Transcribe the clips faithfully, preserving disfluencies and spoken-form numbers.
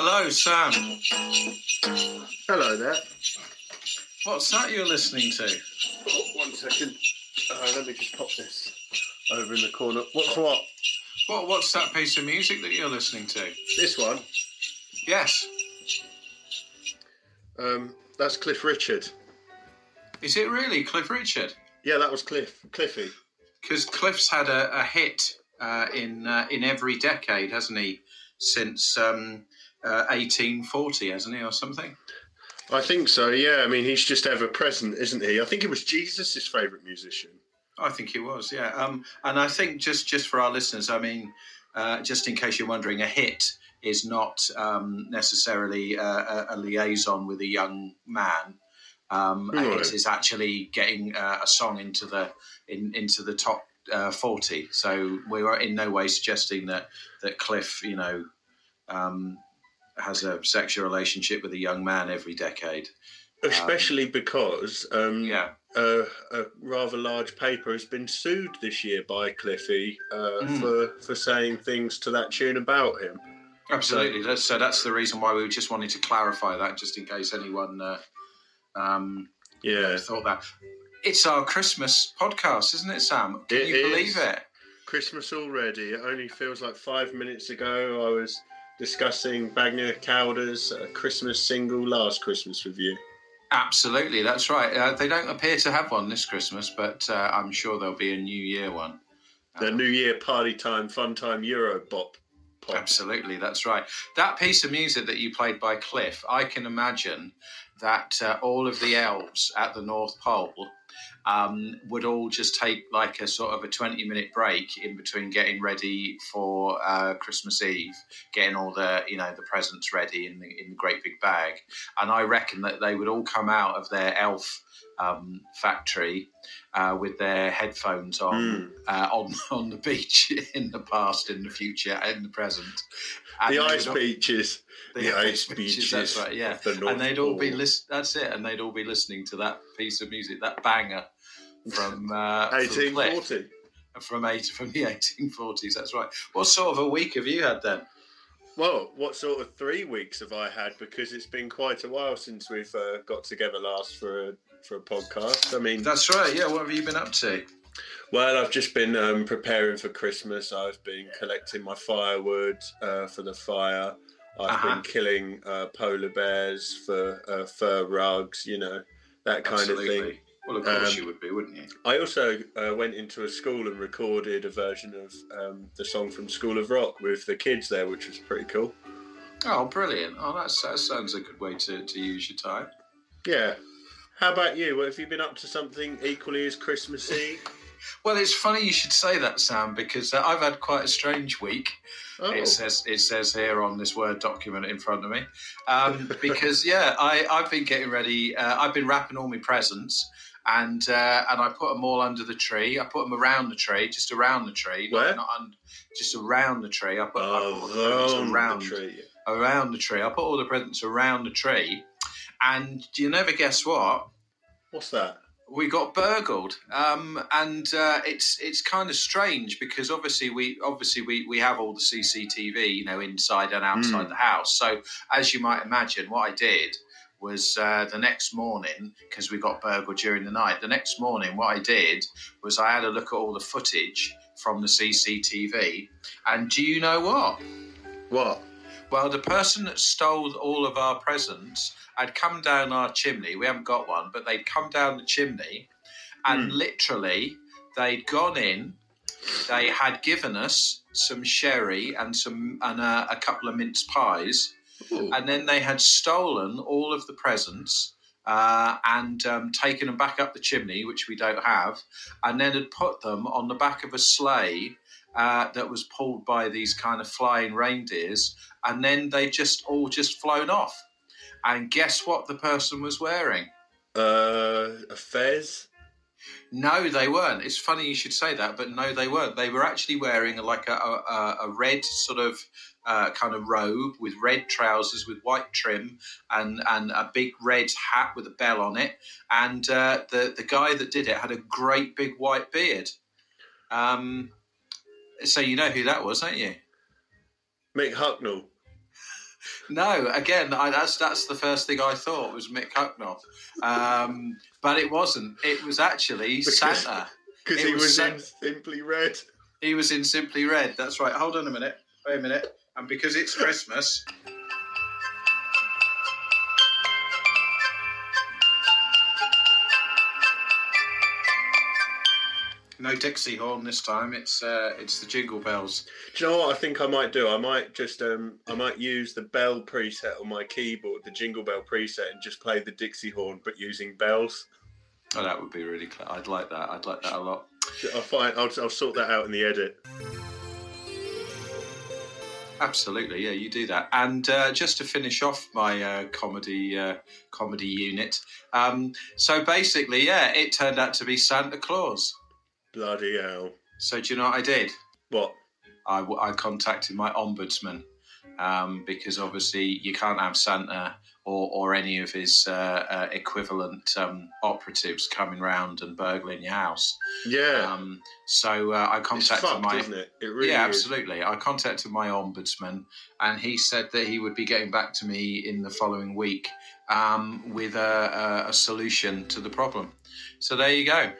Hello, Sam. Hello there. What's that you're listening to? One second. Uh, let me just pop this over in the corner. What's what? What? What's that piece of music that you're listening to? This one? Yes. Um, that's Cliff Richard. Is it really Cliff Richard? Yeah, that was Cliff. Cliffy. Because Cliff's had a, a hit uh, in uh, in every decade, hasn't he? Since um, uh, eighteen forty, hasn't he, or something? I think so, yeah. I mean, he's just ever-present, isn't he? I think it was Jesus' his favourite musician. I think he was, yeah. Um, and I think, just, just for our listeners, I mean, uh, just in case you're wondering, a hit is not um, necessarily a, a, a liaison with a young man. Um, a hit is actually getting uh, a song into the in, into the top uh, forty. So we are in no way suggesting that, that Cliff, you know, um, has a sexual relationship with a young man every decade. Especially um, because um, yeah. a, a rather large paper has been sued this year by Cliffy uh, mm. for, for saying things to that tune about him. Absolutely. So, so that's the reason why we just wanted to clarify that, just in case anyone uh, um, yeah. thought that. It's our Christmas podcast, isn't it, Sam? Can it you is. believe it? Christmas already. It only feels like five minutes ago I was discussing Wagner Cowder's uh, Christmas single Last Christmas with you. Absolutely, that's right. Uh, they don't appear to have one this Christmas, but uh, I'm sure there'll be a New Year one. Um, the New Year party time, fun time, Euro bop. Pop. Absolutely, that's right. That piece of music that you played by Cliff, I can imagine that uh, all of the elves at the North Pole um, would all just take like a sort of a twenty-minute break in between getting ready for uh, Christmas Eve, getting all the, you know, the presents ready in the, in the great big bag. And I reckon that they would all come out of their elf um, factory uh, with their headphones on, mm. uh, on on the beach in the past, in the future, in the present. And the ice all, beaches. The, the ice beaches, beaches, that's right, yeah. And they'd all be listening, that's it, and they'd all be listening to that piece of music, that banger from uh, eighteen forty. From, from, from the eighteen forties, that's right. What sort of a week have you had then? Well, what sort of three weeks have I had? Because it's been quite a while since we've uh, got together last for a, for a podcast. I mean, that's right, yeah. What have you been up to? Well, I've just been um, preparing for Christmas. I've been collecting my firewood uh, for the fire. I've uh-huh. been killing uh, polar bears for uh, fur rugs, you know, that kind Absolutely. of thing. Well, of course um, you would be, wouldn't you? I also uh, went into a school and recorded a version of um, the song from School of Rock with the kids there, which was pretty cool. Oh, brilliant. Oh, that's, that sounds a good way to, to use your time. Yeah. How about you? Well, have you been up to something equally as Christmassy? Well, it's funny you should say that, Sam, because uh, I've had quite a strange week. Oh. It says it says here on this Word document in front of me. Um, because, yeah, I, I've been getting ready. Uh, I've been wrapping all my presents, and uh, and I put them all under the tree. I put them around the tree, just around the tree. Where? Not, not un- just around the tree. I put, oh, I put all the presents around the tree. Around the tree. I put all the presents around the tree, and you never guess what? What's that? We got burgled, um, and uh, it's it's kind of strange because obviously we obviously we, we have all the C C T V, you know, inside and outside mm. the house. So as you might imagine, what I did was uh, the next morning, because we got burgled during the night. The next morning, what I did was I had a look at all the footage from the C C T V, and do you know what? What? Well, the person that stole all of our presents had come down our chimney. We haven't got one, but they'd come down the chimney and mm. literally they'd gone in. They had given us some sherry and some and a, a couple of mince pies. Ooh. And then they had stolen all of the presents uh, and um, taken them back up the chimney, which we don't have, and then had put them on the back of a sleigh Uh, that was pulled by these kind of flying reindeers, and then they just all just flown off. And guess what the person was wearing? Uh, a fez? No, they weren't. It's funny you should say that, but no, they weren't. They were actually wearing like a, a, a red sort of uh, kind of robe with red trousers with white trim and, and a big red hat with a bell on it. And uh, the, the guy that did it had a great big white beard. Um... So you know who that was, don't you? Mick Hucknall. No, again, I, that's that's the first thing I thought was Mick Hucknall, um, but it wasn't. It was actually because, Santa. Because he was, was San- in Simply Red. He was in Simply Red. That's right. Hold on a minute. Wait a minute. And because it's Christmas. No Dixie horn this time. It's uh, it's the jingle bells. Do you know what I think I might do? I might just um, I might use the bell preset on my keyboard, the jingle bell preset, and just play the Dixie horn, but using bells. Oh, that would be really clever. I'd like that. I'd like that a lot. I'll find. I'll, I'll sort that out in the edit. Absolutely, yeah, you do that. And uh, just to finish off my uh, comedy uh, comedy unit, um, so basically, yeah, it turned out to be Santa Claus. Bloody hell. So do you know what I did? What? I, I contacted my ombudsman um, because obviously you can't have Santa or, or any of his uh, uh, equivalent um, operatives coming round and burgling your house. Yeah. Um, so uh, I contacted it's fucked, my... isn't it? It really yeah, is. Absolutely. I contacted my ombudsman and he said that he would be getting back to me in the following week um, with a, a, a solution to the problem. So there you go.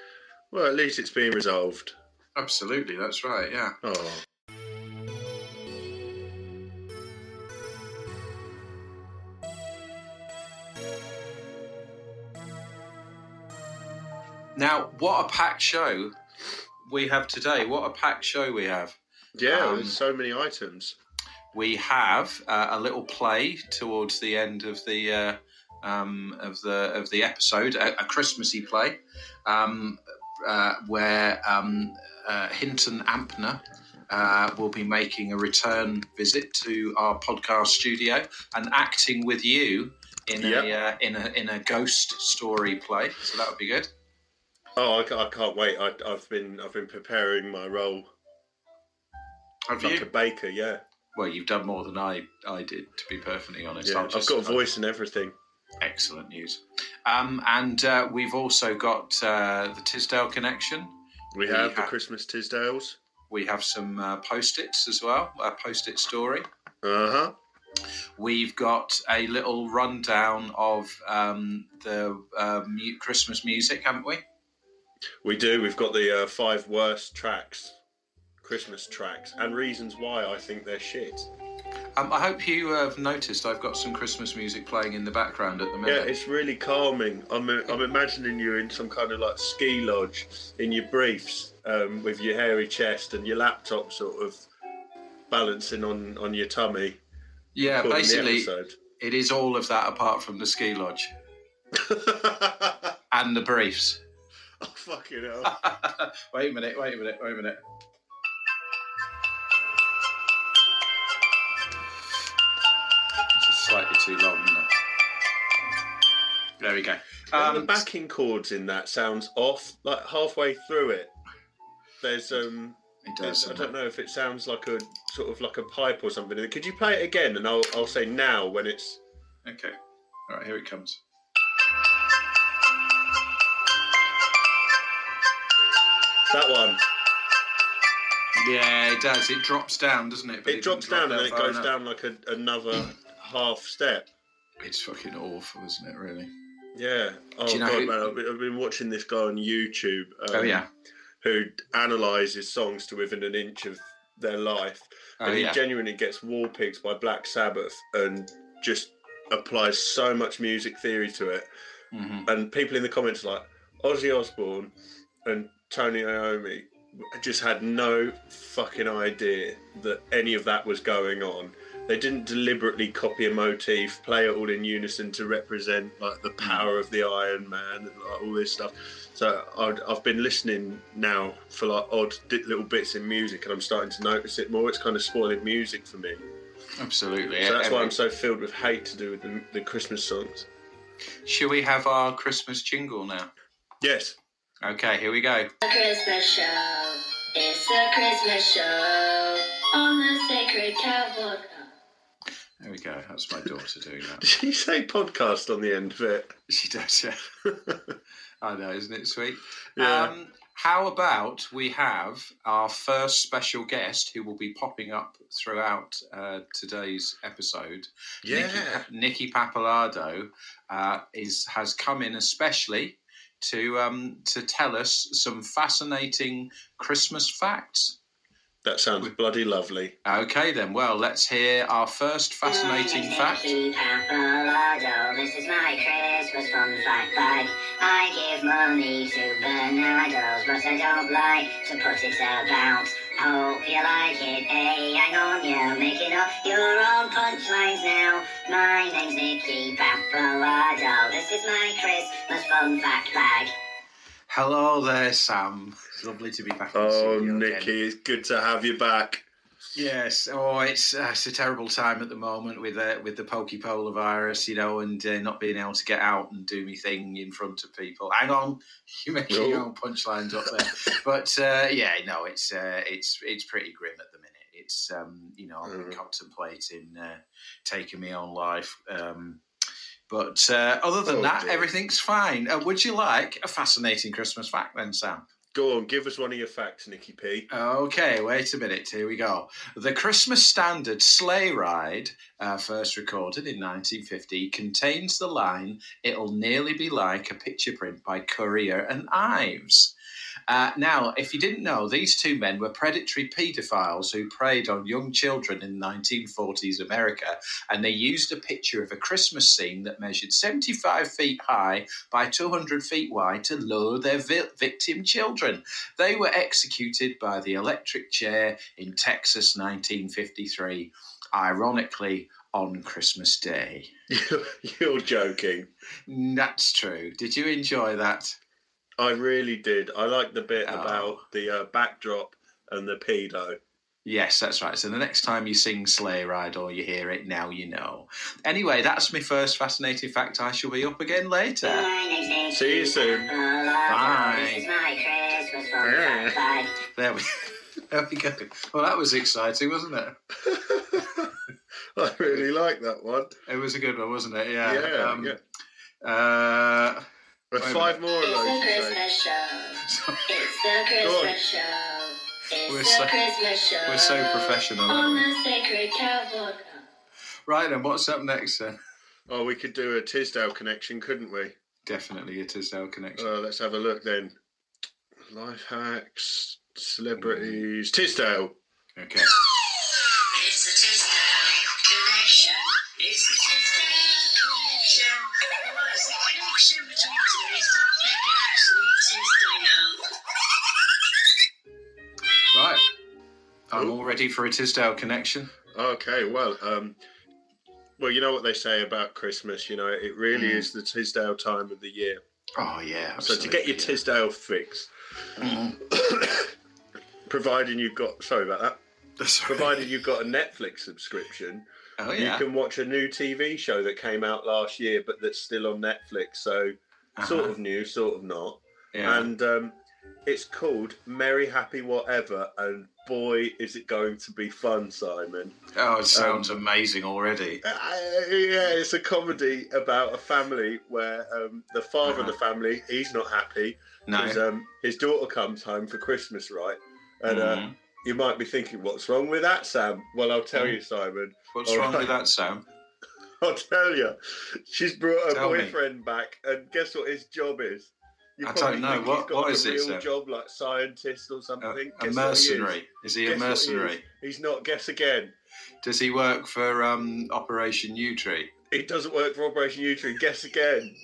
Well, at least it's being resolved. Absolutely, that's right, yeah. Oh. Now, what a packed show we have today. What a packed show we have. Yeah, um, there's so many items. We have uh, a little play towards the end of the... Uh, um, of the of the episode, a, a Christmassy play, um, uh, where um, uh, Hinton Ampner uh, will be making a return visit to our podcast studio and acting with you in yep. a uh, in a in a ghost story play. So that would be good. Oh, I, I can't wait! I, I've been I've been preparing my role. Have like you? A baker, yeah. Well, you've done more than I I did, to be perfectly honest. Yeah, I've just, got a voice and everything. Excellent news. Um, and uh, we've also got uh, the Tisdale connection. We have we the ha- Christmas Tisdales. We have some uh, post-its as well, a post-it story. Uh-huh. We've got a little rundown of um, the uh, mu- Christmas music, haven't we? We do. We've got the uh, five worst tracks, Christmas tracks, and reasons why I think they're shit. Um, I hope you have noticed I've got some Christmas music playing in the background at the minute. Yeah, it's really calming. I'm I'm imagining you in some kind of like ski lodge in your briefs um, with your hairy chest and your laptop sort of balancing on, on your tummy. Yeah, basically it is all of that apart from the ski lodge and the briefs. Oh, fucking hell. Wait a minute, wait a minute, wait a minute. Slightly too long, isn't it? There we go. Um, the backing chords in that sounds off. Like halfway through it, there's um. It does. I don't know if it sounds like a sort of like a pipe or something. Could you play it again? And I'll I'll say now when it's. Okay. All right. Here it comes. That one. Yeah, it does. It drops down, doesn't it? But it, it drops down drop and it goes enough. down like a, another. half step. It's fucking awful, isn't it, really? Yeah. Oh, you know God, who... man, I've been, I've been watching this guy on YouTube um, oh, yeah. who analyses songs to within an inch of their life. Oh, and he yeah. genuinely gets War Pigs by Black Sabbath and just applies so much music theory to it. Mm-hmm. And people in the comments like Ozzy Osbourne and Tony Iommi just had no fucking idea that any of that was going on. They didn't deliberately copy a motif, play it all in unison to represent like the power of the Iron Man and like, all this stuff. So I'd, I've been listening now for like odd little bits in music, and I'm starting to notice it more. It's kind of spoiling music for me. Absolutely. So that's Every... why I'm so filled with hate to do with the, the Christmas songs. Shall we have our Christmas jingle now? Yes. Okay, here we go. A Christmas show. It's a Christmas show on the Sacred Cow. There we go. That's my daughter doing that. Did she say podcast on the end of it? She does, yeah. I know, isn't it sweet? Yeah. Um, How about we have our first special guest who will be popping up throughout uh, today's episode? Yeah. Nicky, Nicky Papalardo uh, is, has come in especially to um, to tell us some fascinating Christmas facts. That sounds bloody lovely. Okay then, well, let's hear our first fascinating fact. Nicky Papalardo, this is my Christmas fun fact bag. I give money to Bernardo's, but I don't like to put it about. Hope you like it, hey, hang on, you're making up your own punchlines now. My name's Nicky Papalardo, this is my Christmas fun fact bag. Hello there, Sam. It's lovely to be back. Oh, Nicky, it's good to have you back. Yes. Oh, it's uh, it's a terrible time at the moment with uh, with the pokepola virus, you know, and uh, not being able to get out and do me thing in front of people. Hang on, you're making oh. your own punchlines up there. But uh, yeah, no, it's uh, it's it's pretty grim at the minute. It's um, you know, I've been mm. contemplating uh, taking my own life. Um, But uh, other than oh, that, dear. everything's fine. Uh, would you like a fascinating Christmas fact then, Sam? Go on, give us one of your facts, Nicky P. Okay, wait a minute. Here we go. The Christmas standard Sleigh Ride, uh, first recorded in nineteen fifty, contains the line, "It'll nearly be like a picture print" by Currier and Ives. Uh, now, if you didn't know, these two men were predatory paedophiles who preyed on young children in nineteen forties America, and they used a picture of a Christmas scene that measured seventy-five feet high by two hundred feet wide to lure their vi- victim children. They were executed by the electric chair in Texas, nineteen fifty-three, ironically on Christmas Day. You're joking. That's true. Did you enjoy that? I really did. I liked the bit oh. about the uh, backdrop and the pedo. Yes, that's right. So the next time you sing Sleigh Ride or you hear it, now you know. Anyway, that's my first fascinating fact. I shall be up again later. See you soon. Bye. Bye. There we, there we go. Well, that was exciting, wasn't it? I really liked that one. It was a good one, wasn't it? Yeah. Yeah. Um, yeah. Uh... Five more of those. It's the Christmas show. It's the Christmas show. It's the Christmas show. We're so professional. On the Sacred Cow. Right then, what's up next then? Oh, we could do a Tisdale connection, couldn't we? Definitely a Tisdale connection. Oh, let's have a look then. Life hacks, celebrities, Tisdale. Okay. It's the Tisdale connection. It's the Tisdale connection. What is the connection between? Right, I'm Ooh. all ready for a Tisdale connection. Okay, well, um, well, you know what they say about Christmas, you know, it really mm. is the Tisdale time of the year. Oh, yeah, absolutely. So to get your Tisdale fix, mm. providing you've got, sorry about that, That's provided right. you've got a Netflix subscription, oh, yeah. you can watch a new T V show that came out last year, but that's still on Netflix, so... Uh-huh. Sort of new, sort of not. Yeah. And um, it's called Merry, Happy, Whatever. And boy, is it going to be fun, Simon. Oh, it sounds um, amazing already. Uh, yeah, it's a comedy about a family where um, the father uh-huh. of the family, he's not happy. No. His, um, his daughter comes home for Christmas, right? And mm. uh, you might be thinking, what's wrong with that, Sam? Well, I'll tell mm. you, Simon. What's All wrong right. with that, Sam? I'll tell you, she's brought her tell boyfriend me. back, and guess what his job is? You I don't know. What, what is it? He's got a real job, like scientist or something. A, a mercenary. Is. is he guess a mercenary? He he's not. Guess again. Does he work for um, Operation U Tree? He doesn't work for Operation U Tree. Guess again.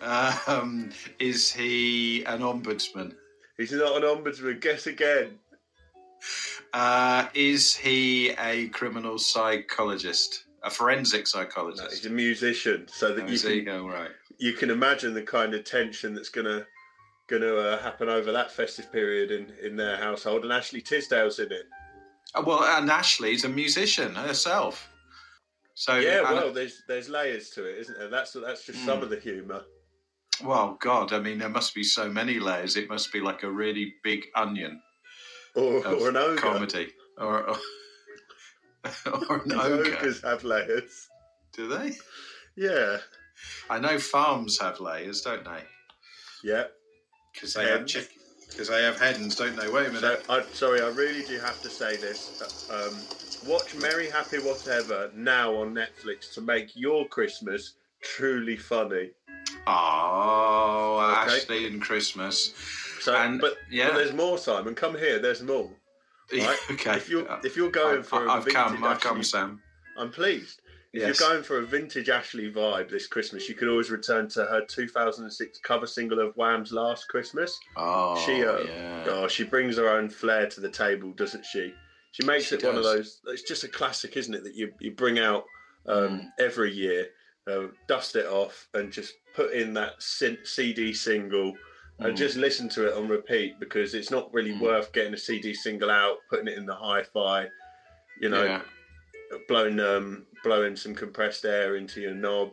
Um, is he an ombudsman? He's not an ombudsman. Guess again. Uh, is he a criminal psychologist? A forensic psychologist. No, he's a musician, so that oh, you so can you, go, right. you can imagine the kind of tension that's gonna gonna uh, happen over that festive period in, in their household. And Ashley Tisdale's in it. Well, and Ashley's a musician herself. So yeah, well, there's there's layers to it, isn't there? That's that's just mm. some of the humour. Well, God, I mean, there must be so many layers. It must be like a really big onion, or, or an ogre comedy, or. or... or an ogre. Ogres have layers. Do they? Yeah. I know farms have layers, don't they? Yeah. Because they, they have chickens. Because I have head and don't know. Wait a minute. So, I, sorry, I really do have to say this. Um, watch Merry, Happy, Whatever now on Netflix to make your Christmas truly funny. Oh, okay. Ashley and Christmas. So, and, but, yeah. but there's more, Simon. Come here. There's more. Right? Okay. If you're if you're going I, for I, a I've vintage come. I've Ashley, come, Sam. I'm pleased. If yes. you're going for a vintage Ashley vibe this Christmas, you could always return to her two thousand six cover single of Wham's Last Christmas. Oh, she, uh, yeah. oh, she brings her own flair to the table, doesn't she? She makes she it does. one of those... It's just a classic, isn't it, that you, you bring out um, mm. every year, uh, dust it off and just put in that C D single and mm. just listen to it on repeat, because it's not really mm. worth getting a C D single out, putting it in the hi-fi, you know... Yeah. Blowing, um, blowing some compressed air into your knob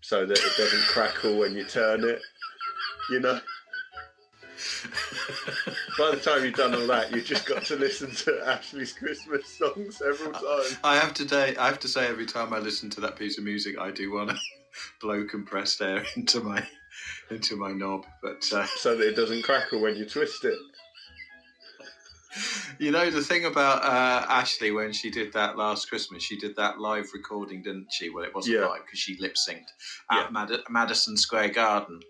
so that it doesn't crackle when you turn it, you know. By the time you've done all that, you've just got to listen to Ashley's Christmas songs several times. I have today. I have to say, every time I listen to that piece of music, I do want to blow compressed air into my into my knob, but uh... so that it doesn't crackle when you twist it. You know, the thing about uh, Ashley, when she did that last Christmas, she did that live recording, didn't she? Well, it wasn't yeah. live because she lip-synced at yeah. Mad- Madison Square Garden,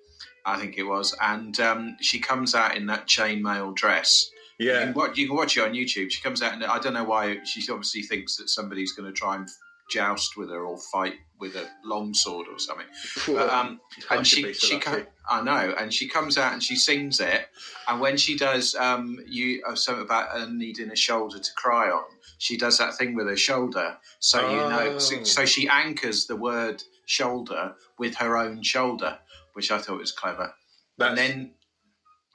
I think it was. And um, she comes out in that chainmail dress. Yeah. You can, watch, you can watch it on YouTube. She comes out, and I don't know why, she obviously thinks that somebody's going to try and joust with her or fight with a longsword or something. But, um, and she, she com- I know, and she comes out and she sings it. And when she does, um, you uh, something about uh, needing a shoulder to cry on. She does that thing with her shoulder, so oh. you know. So, so she anchors the word shoulder with her own shoulder, which I thought was clever. That's... And then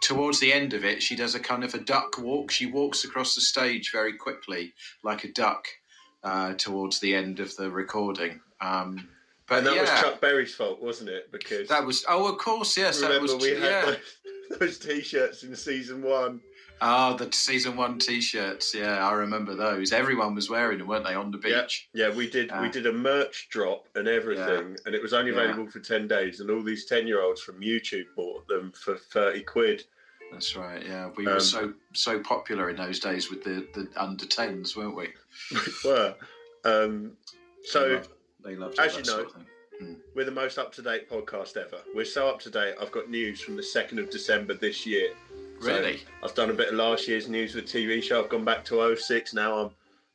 towards the end of it, she does a kind of a duck walk. She walks across the stage very quickly, like a duck. Uh, towards the end of the recording, um, but and that yeah. was Chuck Berry's fault, wasn't it? Because that was oh, of course, yes. Remember, that was, we yeah. had those, those T-shirts in season one. Ah, oh, the season one T-shirts. Yeah, I remember those. Everyone was wearing them, weren't they, on the beach? Yeah, yeah we did. Uh, we did a merch drop and everything, yeah. and it was only available yeah. for ten days. And all these ten-year-olds from YouTube bought them for thirty quid. That's right, yeah. We um, were so so popular in those days with the, the under tens, weren't we? We were. Um, so, they loved, they loved as you know, sort of mm. we're the most up-to-date podcast ever. We're so up-to-date, I've got news from the second of December this year. Really? So I've done a bit of last year's news with T V show. I've gone back to oh six now. I'm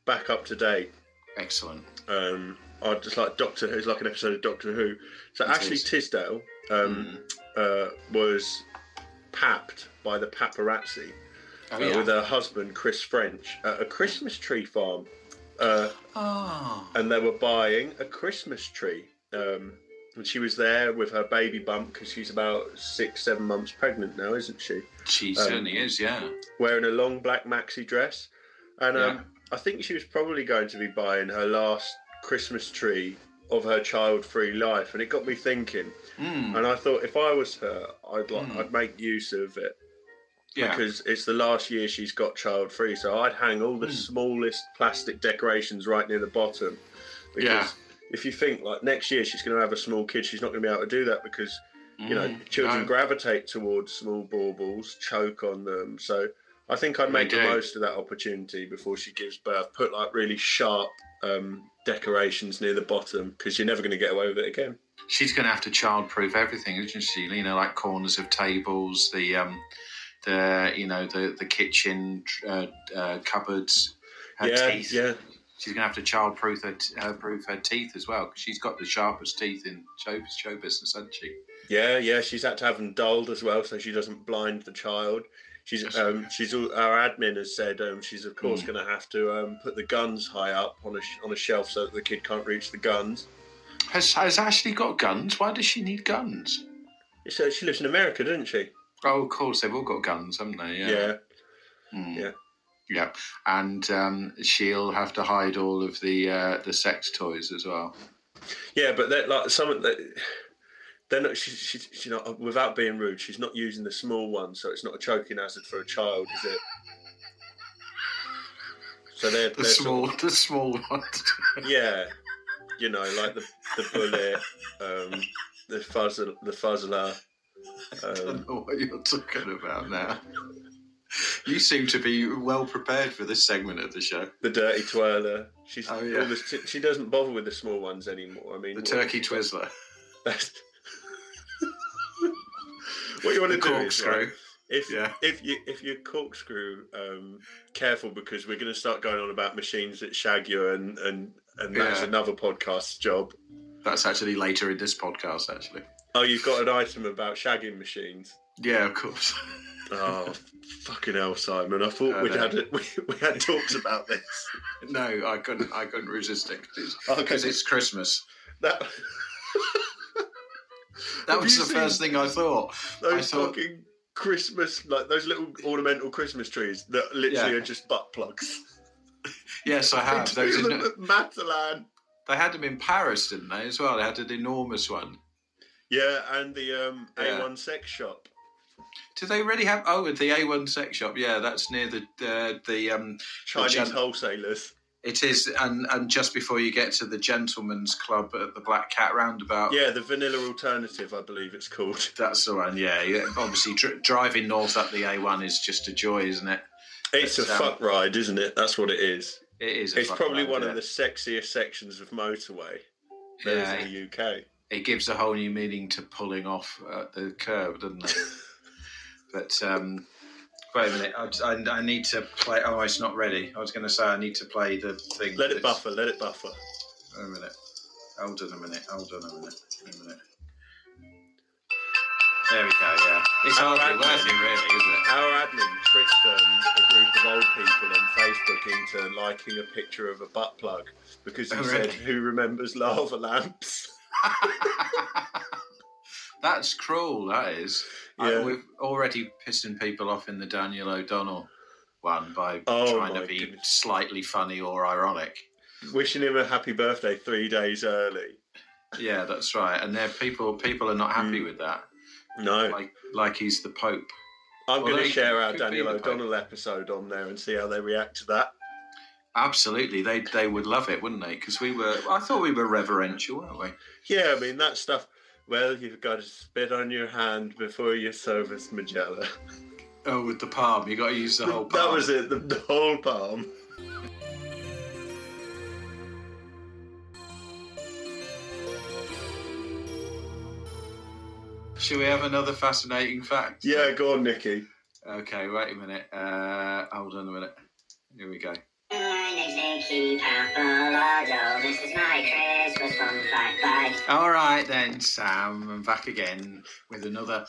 back up-to-date. Excellent. Um, I just like Doctor Who. It's like an episode of Doctor Who. So, it Ashley is. Tisdale um, mm. uh, was... papped by the paparazzi oh, yeah. uh, with her husband Chris French at a Christmas tree farm, uh, oh. and they were buying a Christmas tree, um, and she was there with her baby bump because she's about six seven months pregnant now, isn't she? She um, certainly is, yeah, wearing a long black maxi dress, and um, yeah. I think she was probably going to be buying her last Christmas tree of her child-free life, and it got me thinking. Mm. And I thought, if I was her, I'd like, mm. I'd make use of it, yeah. because it's the last year she's got child-free. So I'd hang all the mm. smallest plastic decorations right near the bottom, because yeah. if you think like next year she's going to have a small kid, she's not going to be able to do that because mm. you know children no. gravitate towards small baubles, choke on them. So I think I'd make the most of that opportunity before she gives birth. Put like really sharp. Um, decorations near the bottom, because you're never going to get away with it again. She's going to have to childproof everything, isn't she? You know, like corners of tables, the um, the you know the the kitchen uh, uh, cupboards, her yeah, teeth. Yeah, she's going to have to childproof her t- her, proof her teeth as well, because she's got the sharpest teeth in show, show business, hasn't she? Yeah, yeah. She's had to have them dulled as well, so she doesn't blind the child. She's um, she's our admin has said um, she's of course mm. going to have to um, put the guns high up on a sh- on a shelf so that the kid can't reach the guns. Has has Ashley got guns? Why does she need guns? So she lives in America, doesn't she? Oh, of course they've all got guns, haven't they? Yeah, yeah, mm. yeah. yeah. And um, she'll have to hide all of the uh, the sex toys as well. Yeah, but they're like some of the... They're not, she, she, she not, without being rude, she's not using the small one, so it's not a choking hazard for a child, is it? So they're, the they're small, sort of, the small ones. Yeah, you know, like the the bullet, um, the fuzzler. The fuzzler. Um, I don't know what you're talking about now. You seem to be well prepared for this segment of the show. The dirty twirler. She's oh, yeah. all the, she doesn't bother with the small ones anymore. I mean, the turkey twizzler. That's what you want to do. Corkscrew. Is, If yeah. if you if you corkscrew, um, careful, because we're going to start going on about machines that shag you, and and, and that's yeah. another podcast's job. That's actually later in this podcast, actually. Oh, you've got an item about shagging machines. Yeah, of course. Oh, fucking hell, Simon! I thought uh, we'd no. had a, we, we had talks about this. No, I couldn't. I couldn't resist it because okay. it's Christmas. That. That was the first thing I thought. Those I thought, fucking Christmas, like those little ornamental Christmas trees that literally yeah. are just butt plugs. Yes, I have. Those in the Matalan. They had them in Paris, didn't they, as well? They had an enormous one. Yeah, and the um, yeah. A one sex shop. Do they really have... Oh, the A one sex shop. Yeah, that's near the... Uh, the um, Chinese the gen- wholesalers. It is, and, and just before you get to the Gentleman's Club at the Black Cat Roundabout. Yeah, the Vanilla Alternative, I believe it's called. That's the one, yeah. yeah. Obviously, dr- driving north up the A one is just a joy, isn't it? It's but, a um, fuck ride, isn't it? That's what it is. It is a It's fuck probably ride, one yeah. of the sexiest sections of motorway there yeah, is in the U K. It gives a whole new meaning to pulling off at the curb, doesn't it? But um, wait a minute, I, I, I need to play... Oh, it's not ready. I was going to say I need to play the thing. Let it buffer, let it buffer. Wait a minute. Hold on a minute, hold on a minute. Wait a minute. There we go, yeah. It's our hardly admin, working, really, isn't it? Our admin tricked um, a group of old people on Facebook into liking a picture of a butt plug because he oh, said, really? Who remembers lava lamps? That's cruel, that is. Yeah. I, we've already pissing people off in the Daniel O'Donnell one by oh trying to be goodness. slightly funny or ironic. Wishing him a happy birthday three days early. Yeah, that's right. And there, people people are not happy mm. with that. No. Like, like he's the Pope. I'm going to share our Daniel O'Donnell episode on there and see how they react to that. Absolutely, they they would love it, wouldn't they? Because we were, I thought we were reverential, weren't we? Yeah, I mean, that stuff... Well, you've got to spit on your hand before you service Magella. Oh, with the palm. You've got to use the whole palm. That was it, the, the whole palm. Shall we have another fascinating fact? Yeah, go on, Nicky. Okay, wait a minute. Uh, hold on a minute. Here we go. My name's Nicky Papalardo. This is my Christmas fun fact bag. All right then, Sam, I'm back again with another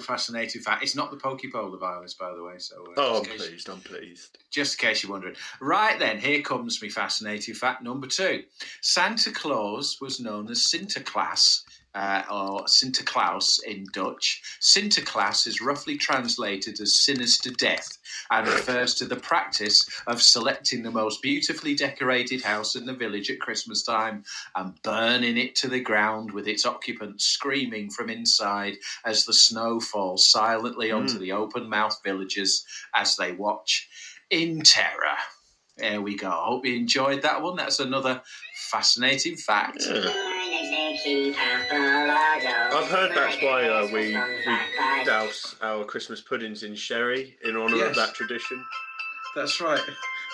fascinating fact. It's not the Pokey Polar virus, by the way. So, uh, oh, I'm pleased, you, I'm pleased. Just in case you're wondering. Right then, here comes me fascinating fact number two. Santa Claus was known as Sinterklaas. Uh, or Sinterklaas in Dutch. Sinterklaas is roughly translated as sinister death and refers to the practice of selecting the most beautifully decorated house in the village at Christmas time and burning it to the ground with its occupants screaming from inside as the snow falls silently onto mm. the open-mouthed villagers as they watch in terror. There we go. I hope you enjoyed that one. That's another fascinating fact. Yeah. I've heard that's why uh, we, we douse our Christmas puddings in sherry in honour yes. of that tradition. That's right.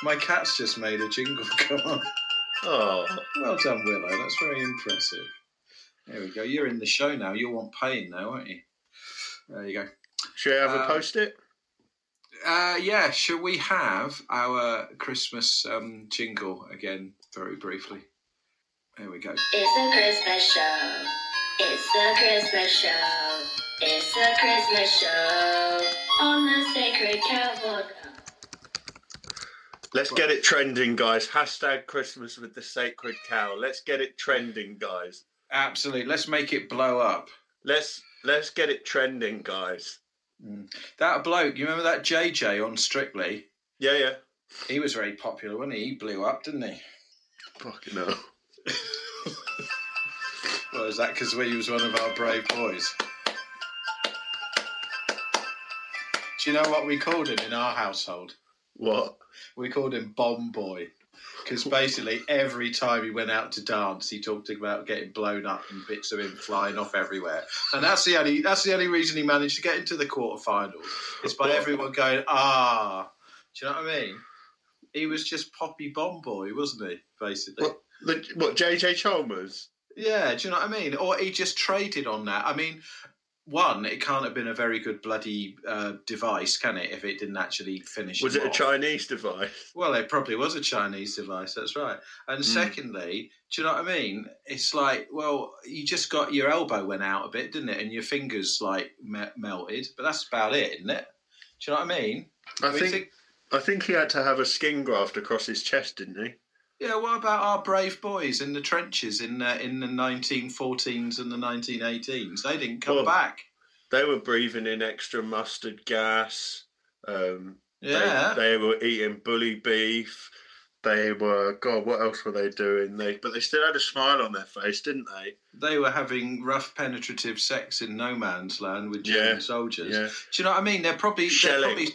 My cat's just made a jingle. Come on. Oh, well done, Willow. That's very impressive. There we go. You're in the show now. You want paying now, aren't you? There you go. Should we have um, a post-it? Uh, yeah. Should we have our Christmas um, jingle again, very briefly? There we go. It's the Christmas show. It's the Christmas show. It's the Christmas show on the Sacred Cow. Let's get it trending, guys. Hashtag Christmas with the Sacred Cow. Let's get it trending, guys. Absolutely. Let's make it blow up. Let's let's get it trending, guys. Mm. That bloke, you remember that J J on Strictly? Yeah, yeah. He was very popular, wasn't he? He blew up, didn't he? Fucking hell. Well, is that because we was one of our brave boys? Do you know what we called him in our household? What? We called him Bomb Boy. because basically every time he went out to dance, he talked about getting blown up and bits of him flying off everywhere. And that's the only that's the only reason he managed to get into the quarterfinals. It's by everyone going, ah, do you know what I mean? He was just Poppy Bomboy, wasn't he? Basically, what, the, what J J Chalmers? Yeah, do you know what I mean? Or he just traded on that. I mean, one, it can't have been a very good bloody uh, device, can it, if it didn't actually finish? Was it off. A Chinese device? Well, it probably was a Chinese device, that's right. And mm. secondly, do you know what I mean? It's like, well, you just got your elbow went out a bit, didn't it? And your fingers, like, me- melted. But that's about it, isn't it? Do you know what I mean? I, I mean, think, think I think he had to have a skin graft across his chest, didn't he? Yeah, what about our brave boys in the trenches in uh, in the nineteen fourteens and the nineteen eighteens? They didn't come well, back. They were breathing in extra mustard gas. Um, yeah. They, they were eating bully beef. They were, God, what else were they doing? They But they still had a smile on their face, didn't they? They were having rough, penetrative sex in no man's land with German yeah, soldiers. Yeah. Do you know what I mean? They're probably... Shelling. They're probably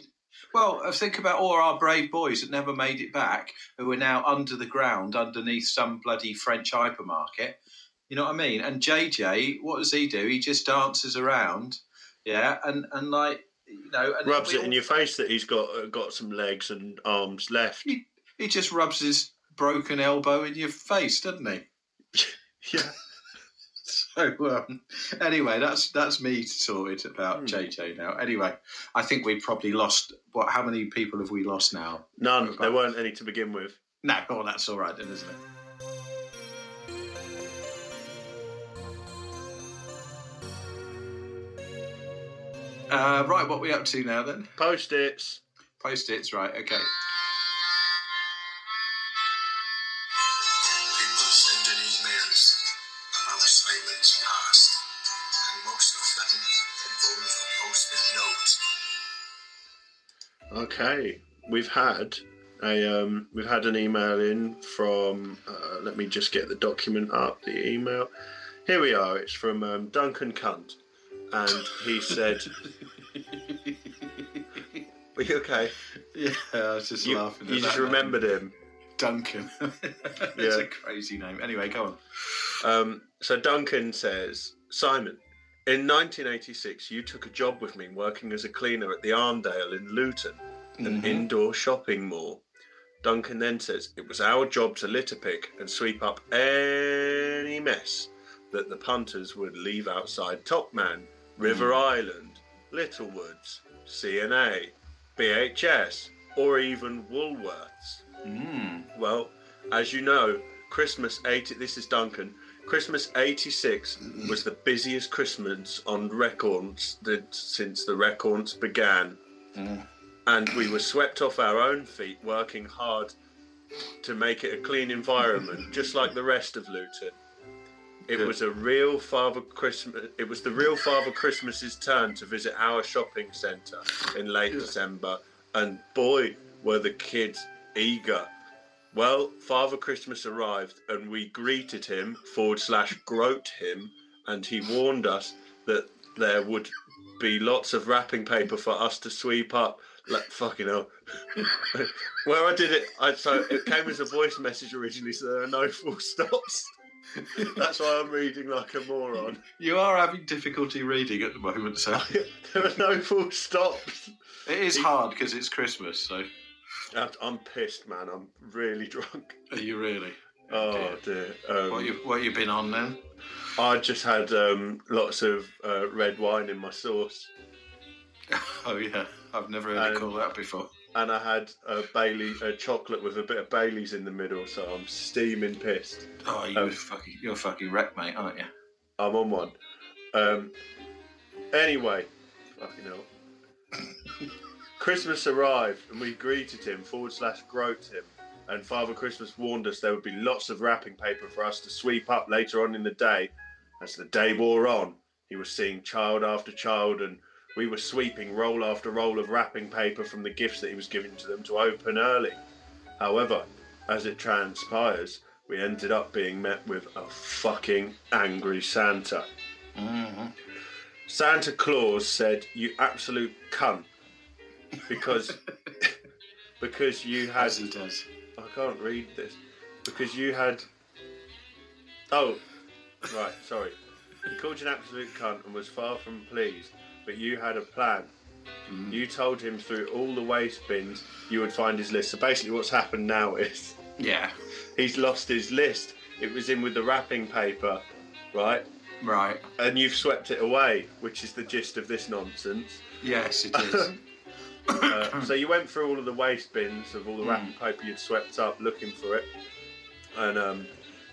Well, think about all our brave boys that never made it back, who are now under the ground, underneath some bloody French hypermarket. You know what I mean? And J J, what does he do? He just dances around, yeah, and, and like, you know... And rubs it all... in your face that he's got uh, got some legs and arms left. He, he just rubs his broken elbow in your face, doesn't he? Yeah. So um, anyway, that's that's me sorted about hmm. J J now. Anyway, I think we probably lost. What? How many people have we lost now? None. About... There weren't any to begin with. No. Oh, that's all right then, isn't it? Uh, right. What are we up to now then? Post-its. Post-its. Right. Okay. Okay, we've had a um, we've had an email in from. Uh, let me just get the document up. The email. Here we are. It's from um, Duncan Cunt, and he said, "Are you okay?" Yeah, I was just you, laughing. At you that just remembered name. Him, Duncan. It's yeah. a crazy name. Anyway, go on. Um, so Duncan says, Simon. In nineteen eighty-six, you took a job with me working as a cleaner at the Arndale in Luton, an mm-hmm. indoor shopping mall. Duncan then says, it was our job to litter pick and sweep up any mess that the punters would leave outside Topman, River mm. Island, Littlewoods, C and A, B H S, or even Woolworths. Mm. Well, as you know, Christmas eighty... This is Duncan... Christmas eighty-six was the busiest Christmas on records that, since the records began. Mm. And we were swept off our own feet working hard to make it a clean environment, just like the rest of Luton. It Good. was a real Father Christmas. It was the real Father Christmas's turn to visit our shopping centre in late yeah. December, and boy, were the kids eager. Well, Father Christmas arrived and we greeted him, forward slash groat him, and he warned us that there would be lots of wrapping paper for us to sweep up. Like, fucking hell. Where I did it, I, so it came as a voice message originally, so there are no full stops. That's why I'm reading like a moron. You are having difficulty reading at the moment, so. There are no full stops. It is hard because it's Christmas, so. I'm pissed, man. I'm really drunk. Are you really? Oh, dear. dear. Um, what you what you been on then? I just had um, lots of uh, red wine in my sauce. Oh yeah, I've never heard and, it called that before. And I had a Bailey a chocolate with a bit of Bailey's in the middle, so I'm steaming pissed. Oh, you um, fucking you're fucking wrecked, mate, aren't you? I'm on one. Um, anyway, fucking hell. Christmas arrived and we greeted him, forward slash groped him, and Father Christmas warned us there would be lots of wrapping paper for us to sweep up later on in the day. As the day wore on, he was seeing child after child, and we were sweeping roll after roll of wrapping paper from the gifts that he was giving to them to open early. However, as it transpires, we ended up being met with a fucking angry Santa. Mm-hmm. Santa Claus said, "You absolute cunt." Because because you had... As he does. can't read this because you had. Oh, right, sorry. He called you an absolute cunt and was far from pleased, but you had a plan. Mm-hmm. You told him through all the waste bins you would find his list. So basically what's happened now is... Yeah. He's lost his list. It was in with the wrapping paper, right? Right. And you've swept it away, which is the gist of this nonsense. Yes, it is. uh, so you went through all of the waste bins of all the wrapping mm. paper you'd swept up looking for it. And um,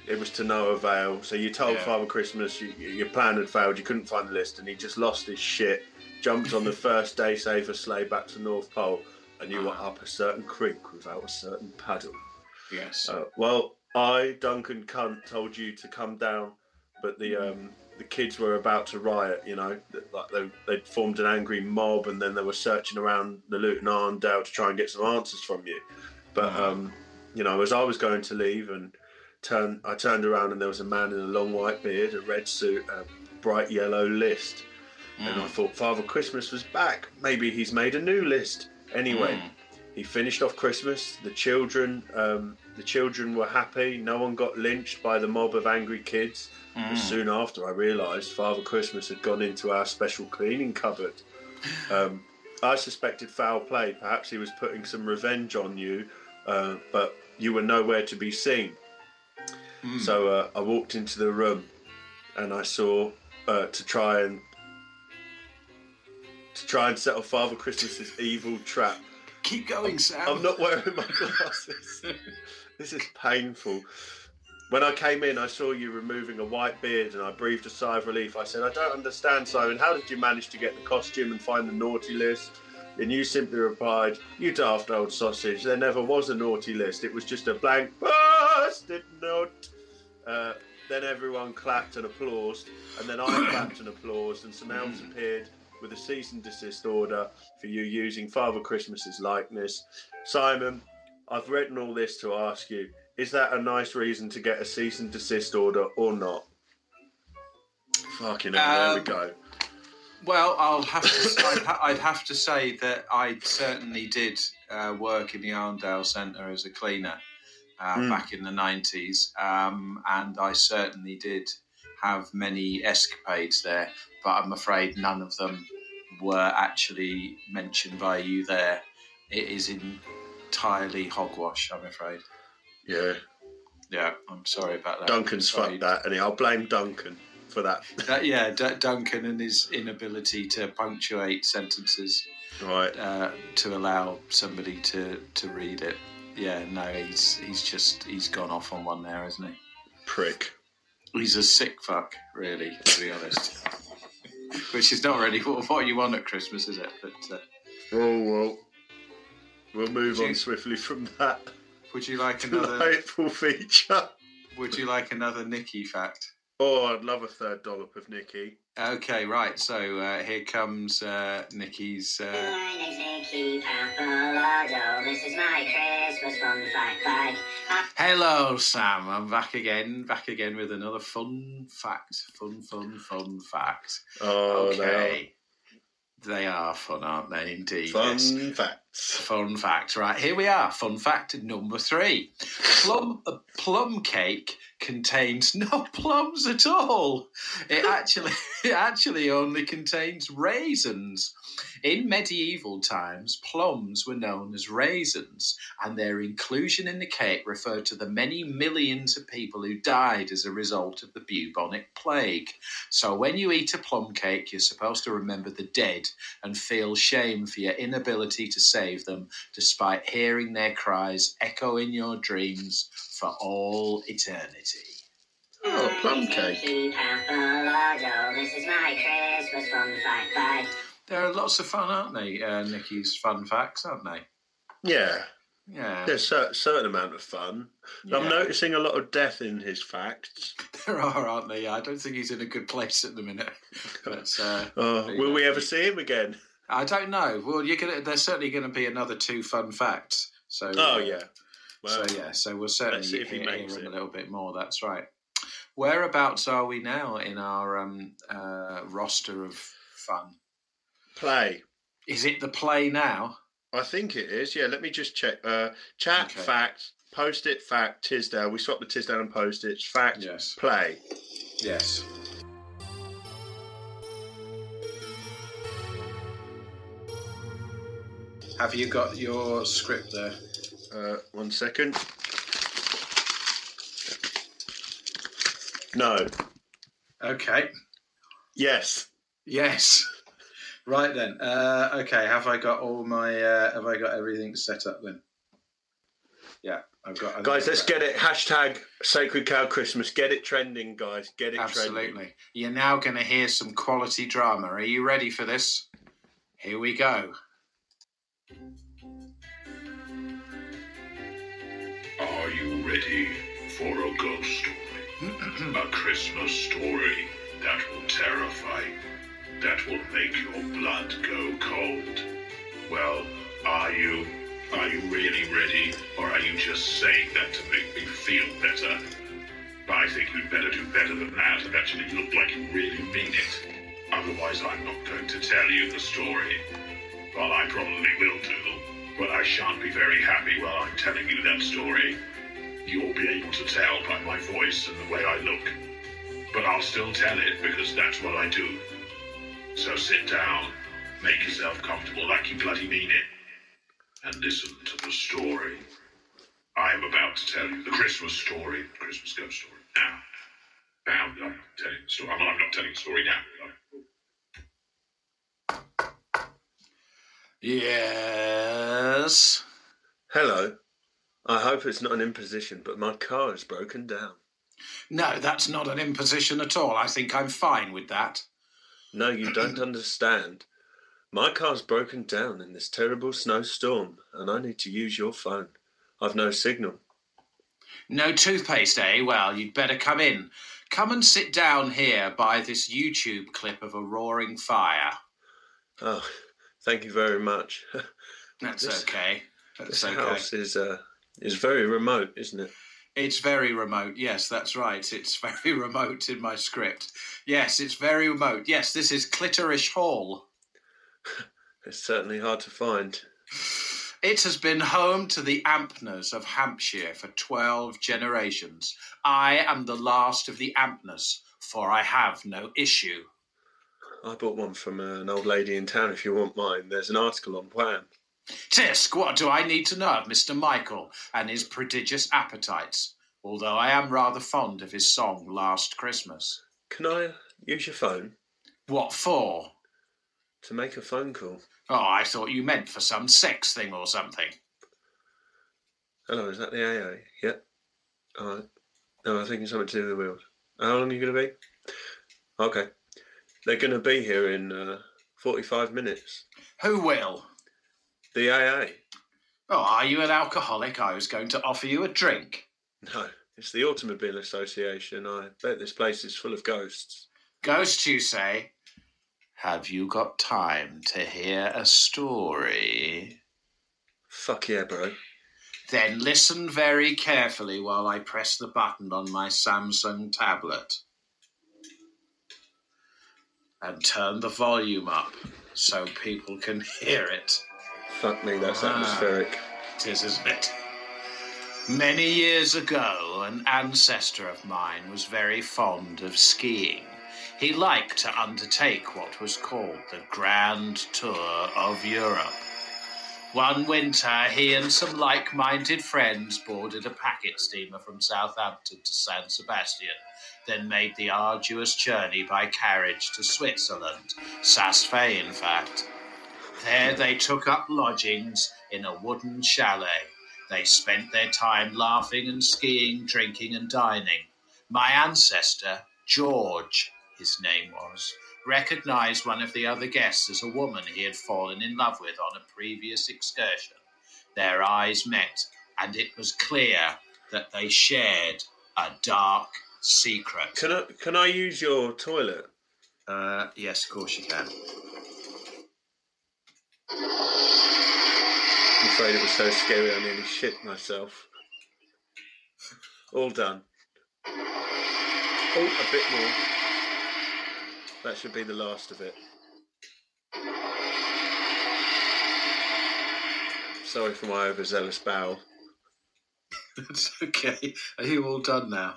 it was to no avail. So you told yeah. Father Christmas you, your plan had failed. You couldn't find the list and he just lost his shit. Jumped on the first day saver sleigh back to the North Pole, and you uh, were up a certain creek without a certain paddle. Yes. Uh, well, I, Duncan Cunt, told you to come down, but the um, the kids were about to riot. You know, like they they'd formed an angry mob, and then they were searching around the Luton Arndale to try and get some answers from you. But uh, um, you know, as I was going to leave, and turn, I turned around, and there was a man in a long white beard, a red suit, a bright yellow list. And I thought Father Christmas was back. Maybe he's made a new list. Anyway, mm. he finished off Christmas. The children, um, the children were happy. No one got lynched by the mob of angry kids. Mm. But soon after, I realised Father Christmas had gone into our special cleaning cupboard. Um, I suspected foul play. Perhaps he was putting some revenge on you, uh, but you were nowhere to be seen. Mm. So uh, I walked into the room, and I saw uh, to try and. to try and settle Father Christmas's evil trap. Keep going, Sam. I'm not wearing my glasses. This is painful. When I came in, I saw you removing a white beard and I breathed a sigh of relief. I said, I don't understand, Simon. How did you manage to get the costume and find the naughty list? And you simply replied, you daft old sausage. There never was a naughty list. It was just a blank bastard note. Uh, then everyone clapped and applauded. And then I clapped and applauded. And some elves appeared with a cease and desist order for you using Father Christmas's likeness. Simon, I've written all this to ask you, is that a nice reason to get a cease and desist order or not? Fucking hell, um, there we go. Well, I'll have to, I'd, ha- I'd have to say that I certainly did uh, work in the Arndale Centre as a cleaner uh, mm. back in the nineties, um, and I certainly did have many escapades there, but I'm afraid none of them were actually mentioned by you there. It is entirely hogwash, I'm afraid. Yeah. Yeah, I'm sorry about that. Duncan's fucked that, and I'll blame Duncan for that. that yeah, D- Duncan and his inability to punctuate sentences right, uh, to allow somebody to, to read it. Yeah, no, he's he's just, he's gone off on one there, hasn't he? Prick. He's a sick fuck, really, to be honest. Which is not really what, what you want at Christmas, is it? But uh, oh well, we'll move on you, swiftly from that. Would you like another delightful feature? Would you like another Nicky fact? Oh, I'd love a third dollop of Nicky. Okay, right. So uh, here comes uh, Nicky's. Uh... My name's Nicky Papalardo. This is my Christmas fun fact bag. I- Hello, Sam. I'm back again. Back again with another fun fact. Fun, fun, fun fact. Oh, okay. They are, they are fun, aren't they? Indeed. Fun yes. facts. Fun fact. Right here we are. Fun fact number three. Plum a plum cake contains no plums at all. It actually it actually only contains raisins. In medieval times, plums were known as raisins, and their inclusion in the cake referred to the many millions of people who died as a result of the bubonic plague. So when you eat a plum cake, you're supposed to remember the dead and feel shame for your inability to save them, despite hearing their cries echo in your dreams for all eternity. Oh, plum cake. This is my Christmas fun fact bag. They're lots of fun, aren't they, uh, Nicky's fun facts, aren't they? Yeah. Yeah. There's a certain amount of fun. Yeah. I'm noticing a lot of death in his facts. There are, aren't they? I don't think he's in a good place at the minute. But, uh, oh, will know. we ever see him again? I don't know. Well, you're gonna, there's certainly going to be another two fun facts. So. Oh, uh, yeah. Well, so, yeah, so we'll certainly hear he him a little bit more. That's right. Whereabouts are we now in our um, uh, roster of fun? Play. Is it the play now? I think it is. Yeah, let me just check. Uh, chat okay. fact Post-it, fact, Tisdale. We swapped the Tisdale and Post-it. Fact, yes. Play. Yes. Have you got your script there? Uh, one second. No. Okay. Yes. Yes. Right then. Uh, okay. Have I got all my? Uh, have I got everything set up then? Yeah, I've got. Guys, let's get it. Hashtag Sacred Cow Christmas. Get it trending, guys. Get it Absolutely. trending. Absolutely. You're now going to hear some quality drama. Are you ready for this? Here we go. Are you ready for a ghost story? A Christmas story that will terrify, that will make your blood go cold. Well, are you? Are you really ready, or are you just saying that to make me feel better? I think you'd better do better than that and actually look like you really mean it. Otherwise, I'm not going to tell you the story. Well, I probably will do, but I shan't be very happy while I'm telling you that story. You'll be able to tell by my voice and the way I look. But I'll still tell it because that's what I do. So sit down, make yourself comfortable like you bloody mean it, and listen to the story. I am about to tell you the Christmas story, the Christmas ghost story, now. Now, I'm not telling the story. I'm not telling the story now. Yes. Hello. I hope it's not an imposition, but my car is broken down. No, that's not an imposition at all. I think I'm fine with that. No, you don't understand. My car's broken down in this terrible snowstorm, and I need to use your phone. I've no signal. No toothpaste, eh? Well, you'd better come in. Come and sit down here by this YouTube clip of a roaring fire. Oh, thank you very much. That's this, okay. That's this okay. house is, uh, is very remote, isn't it? It's very remote. Yes, that's right. It's very remote in my script. Yes, it's very remote. Yes, this is Clitorish Hall. It's certainly hard to find. It has been home to the Ampners of Hampshire for twelve generations. I am the last of the Ampners, for I have no issue. I bought one from an old lady in town, if you want mine. There's an article on Wham. Tisk, what do I need to know of Mister Michael and his prodigious appetites? Although I am rather fond of his song Last Christmas. Can I use your phone? What for? To make a phone call. Oh, I thought you meant for some sex thing or something. Hello, is that the A A? Yep. All right. No, I think it's something to do with the wheels. How long are you going to be? Okay. They're going to be here in uh, forty-five minutes. Who will? The A A. Oh, are you an alcoholic? I was going to offer you a drink. No, it's the Automobile Association. I bet this place is full of ghosts. Ghosts, you say? Have you got time to hear a story? Fuck yeah, bro. Then listen very carefully while I press the button on my Samsung tablet. And turn the volume up so people can hear it. Fuck me, that's ah, atmospheric. It is, isn't it? Many years ago, an ancestor of mine was very fond of skiing. He liked to undertake what was called the Grand Tour of Europe. One winter, he and some like-minded friends boarded a packet steamer from Southampton to San Sebastian, then made the arduous journey by carriage to Switzerland, Saas-Fee in fact. There they took up lodgings in a wooden chalet. They spent their time laughing and skiing, drinking and dining. My ancestor, George, his name was, recognised one of the other guests as a woman he had fallen in love with on a previous excursion. Their eyes met, and it was clear that they shared a dark secret. Can I, can I use your toilet? Uh, yes, of course you can. I'm afraid it was so scary I nearly shit myself. All done. Oh, a bit more. That should be the last of it. Sorry for my overzealous bowel. That's okay. Are you all done now?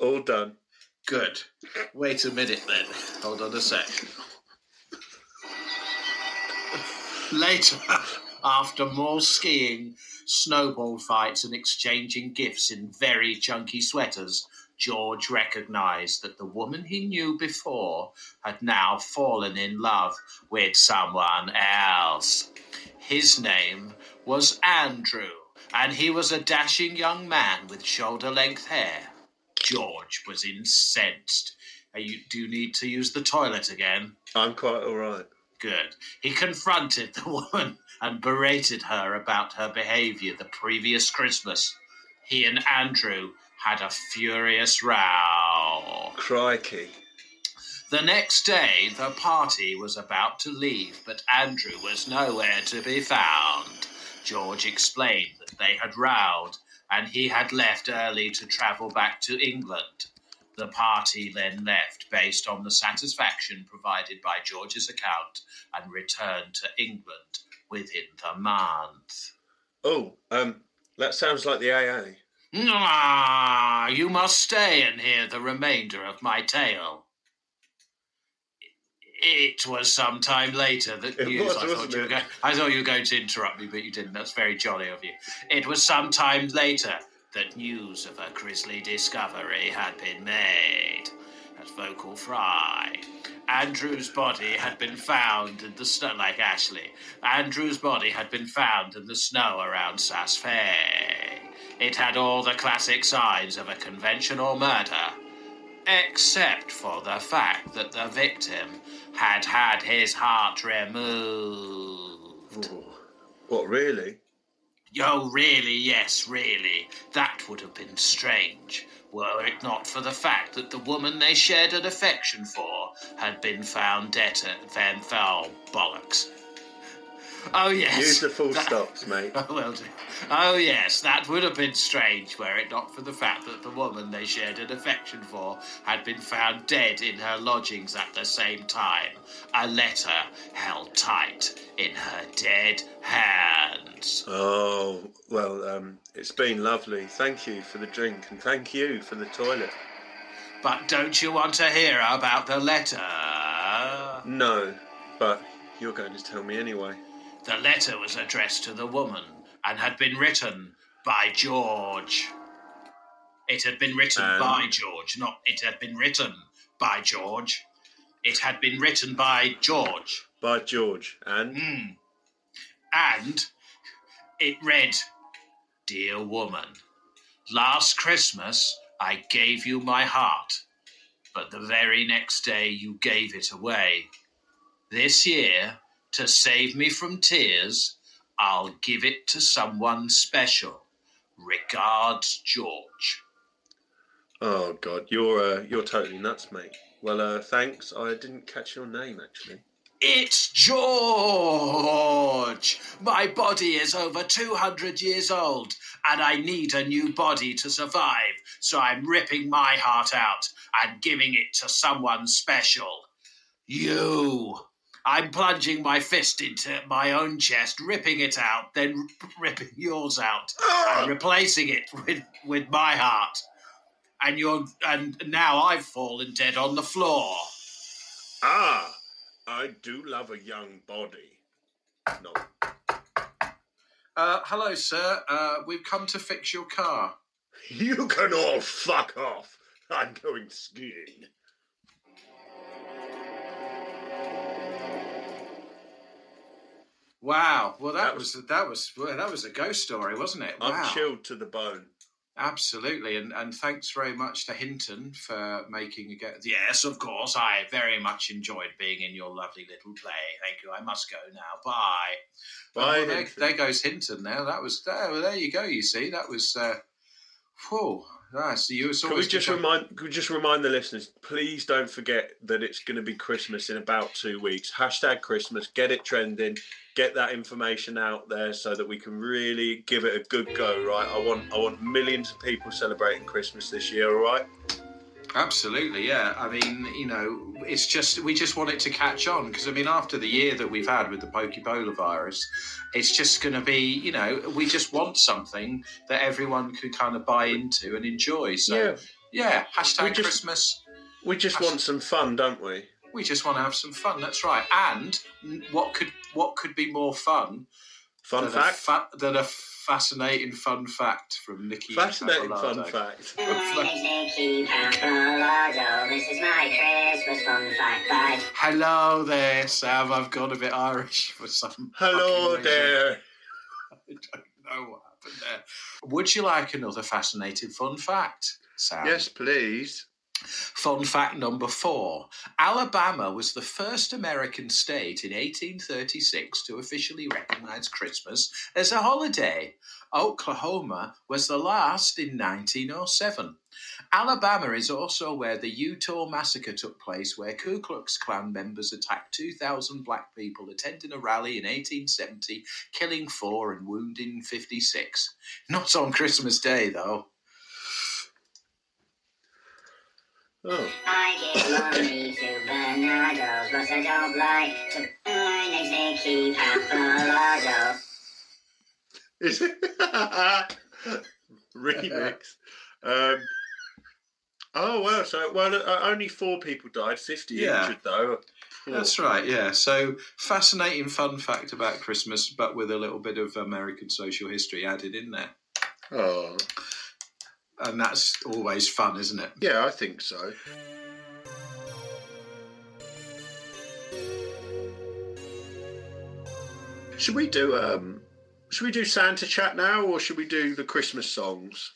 All done. Good. Wait a minute then. Hold on a sec. Later, after more skiing, snowball fights and exchanging gifts in very chunky sweaters, George recognised that the woman he knew before had now fallen in love with someone else. His name was Andrew, and he was a dashing young man with shoulder-length hair. George was incensed. Are you, do you need to use the toilet again? I'm quite all right. Good. He confronted the woman and berated her about her behaviour the previous Christmas. He and Andrew had a furious row. Crikey. The next day, the party was about to leave, but Andrew was nowhere to be found. George explained that they had rowed, and he had left early to travel back to England. The party then left based on the satisfaction provided by George's account and returned to England within the month. Oh, um, that sounds like the A A. Ah, you must stay and hear the remainder of my tale. It was some time later that news. Was, I, thought you were going, I thought you were going to interrupt me, but you didn't. That's very jolly of you. It was some time later that news of a grisly discovery had been made at Vocal Fry. Andrew's body had been found in the snow, like Ashley. Andrew's body had been found in the snow around Sass Fay. It had all the classic signs of a conventional murder, except for the fact that the victim had had his heart removed. Oh, what, really? Oh, really, yes, really. That would have been strange, were it not for the fact that the woman they shared an affection for had been found dead at Van Fell. Bollocks. Oh, yes. Use the full that, stops, mate. I will do. Oh, yes, that would have been strange were it not for the fact that the woman they shared an affection for had been found dead in her lodgings at the same time, a letter held tight in her dead hands. Oh, well, um, it's been lovely. Thank you for the drink and thank you for the toilet. But don't you want to hear about the letter? No, but you're going to tell me anyway. The letter was addressed to the woman and had been written by George. It had been written um, by George, not it had been written by George. It had been written by George. By George, and? Mm. And it read, Dear woman, last Christmas I gave you my heart, but the very next day you gave it away. This year, to save me from tears, I'll give it to someone special. Regards, George. Oh, God, you're uh, you're totally nuts, mate. Well, uh, thanks. I didn't catch your name, actually. It's George! My body is over two hundred years old, and I need a new body to survive, so I'm ripping my heart out and giving it to someone special. You! I'm plunging my fist into my own chest, ripping it out, then ripping yours out and replacing it with, with my heart. And you're and now I've fallen dead on the floor. Ah, I do love a young body. No. Uh, hello, sir. Uh, we've come to fix your car. You can all fuck off. I'm going skiing. Wow! Well, that, that was, was that was well, that was a ghost story, wasn't it? Wow. I'm chilled to the bone. Absolutely, and and thanks very much to Hinton for making a go. Yes, of course. I very much enjoyed being in your lovely little play. Thank you. I must go now. Bye. Bye. Well, there, there goes Hinton. Now that was there. Well, there you go. You see, that was. Uh, whew. Nice. You can we just remind? Can we just remind the listeners? Please don't forget that it's going to be Christmas in about two weeks. Hashtag Christmas. Get it trending. Get that information out there so that we can really give it a good go. Right? I want. I want millions of people celebrating Christmas this year. All right. Absolutely, yeah. I mean, you know, it's just, we just want it to catch on because, I mean, after the year that we've had with the Pokebola virus, it's just going to be, you know, we just want something that everyone can kind of buy into and enjoy. So, yeah, yeah, hashtag we just, Christmas. We just hashtag, want some fun, don't we? We just want to have some fun, that's right. And what could what could be more fun, fun than, fact? A, fa- than a fascinating fun fact from Nicky Fascinating Papalardo. Fun fact. My name is Nicky Papalardo. This is my Christmas fun fact. Bye. Hello there, Sam. I've gone a bit Irish for some. Hello there. Reason. I don't know what happened there. Would you like another fascinating fun fact, Sam? Yes, please. Fun fact number four. Alabama was the first American state in eighteen thirty-six to officially recognize Christmas as a holiday. Oklahoma was the last in nineteen oh seven. Alabama is also where the Utah Massacre took place, where Ku Klux Klan members attacked two thousand black people attending a rally in eighteen seventy, killing four and wounding fifty-six. Not on Christmas Day, though. Oh. I give money to Bernardo's, but I don't like to buy next to keep Papalardo. Is it? Remix. Um, oh, wow. So well, uh, only four people died, fifty yeah. injured, though. Poor. That's right, yeah. So, fascinating fun fact about Christmas, but with a little bit of American social history added in there. Oh. And that's always fun, isn't it? Yeah, I think so. Should we do um, should we do Santa Chat now, or should we do the Christmas songs?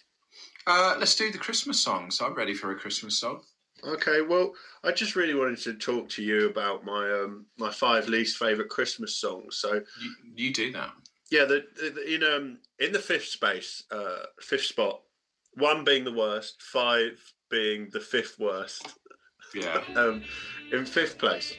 Uh, let's do the Christmas songs. I'm ready for a Christmas song. Okay, well, I just really wanted to talk to you about my um, my five least favourite Christmas songs. So you, you do that. Yeah, the, the, in um in the fifth space, uh, fifth spot. One being the worst, five being the fifth worst. Yeah. um, in fifth place,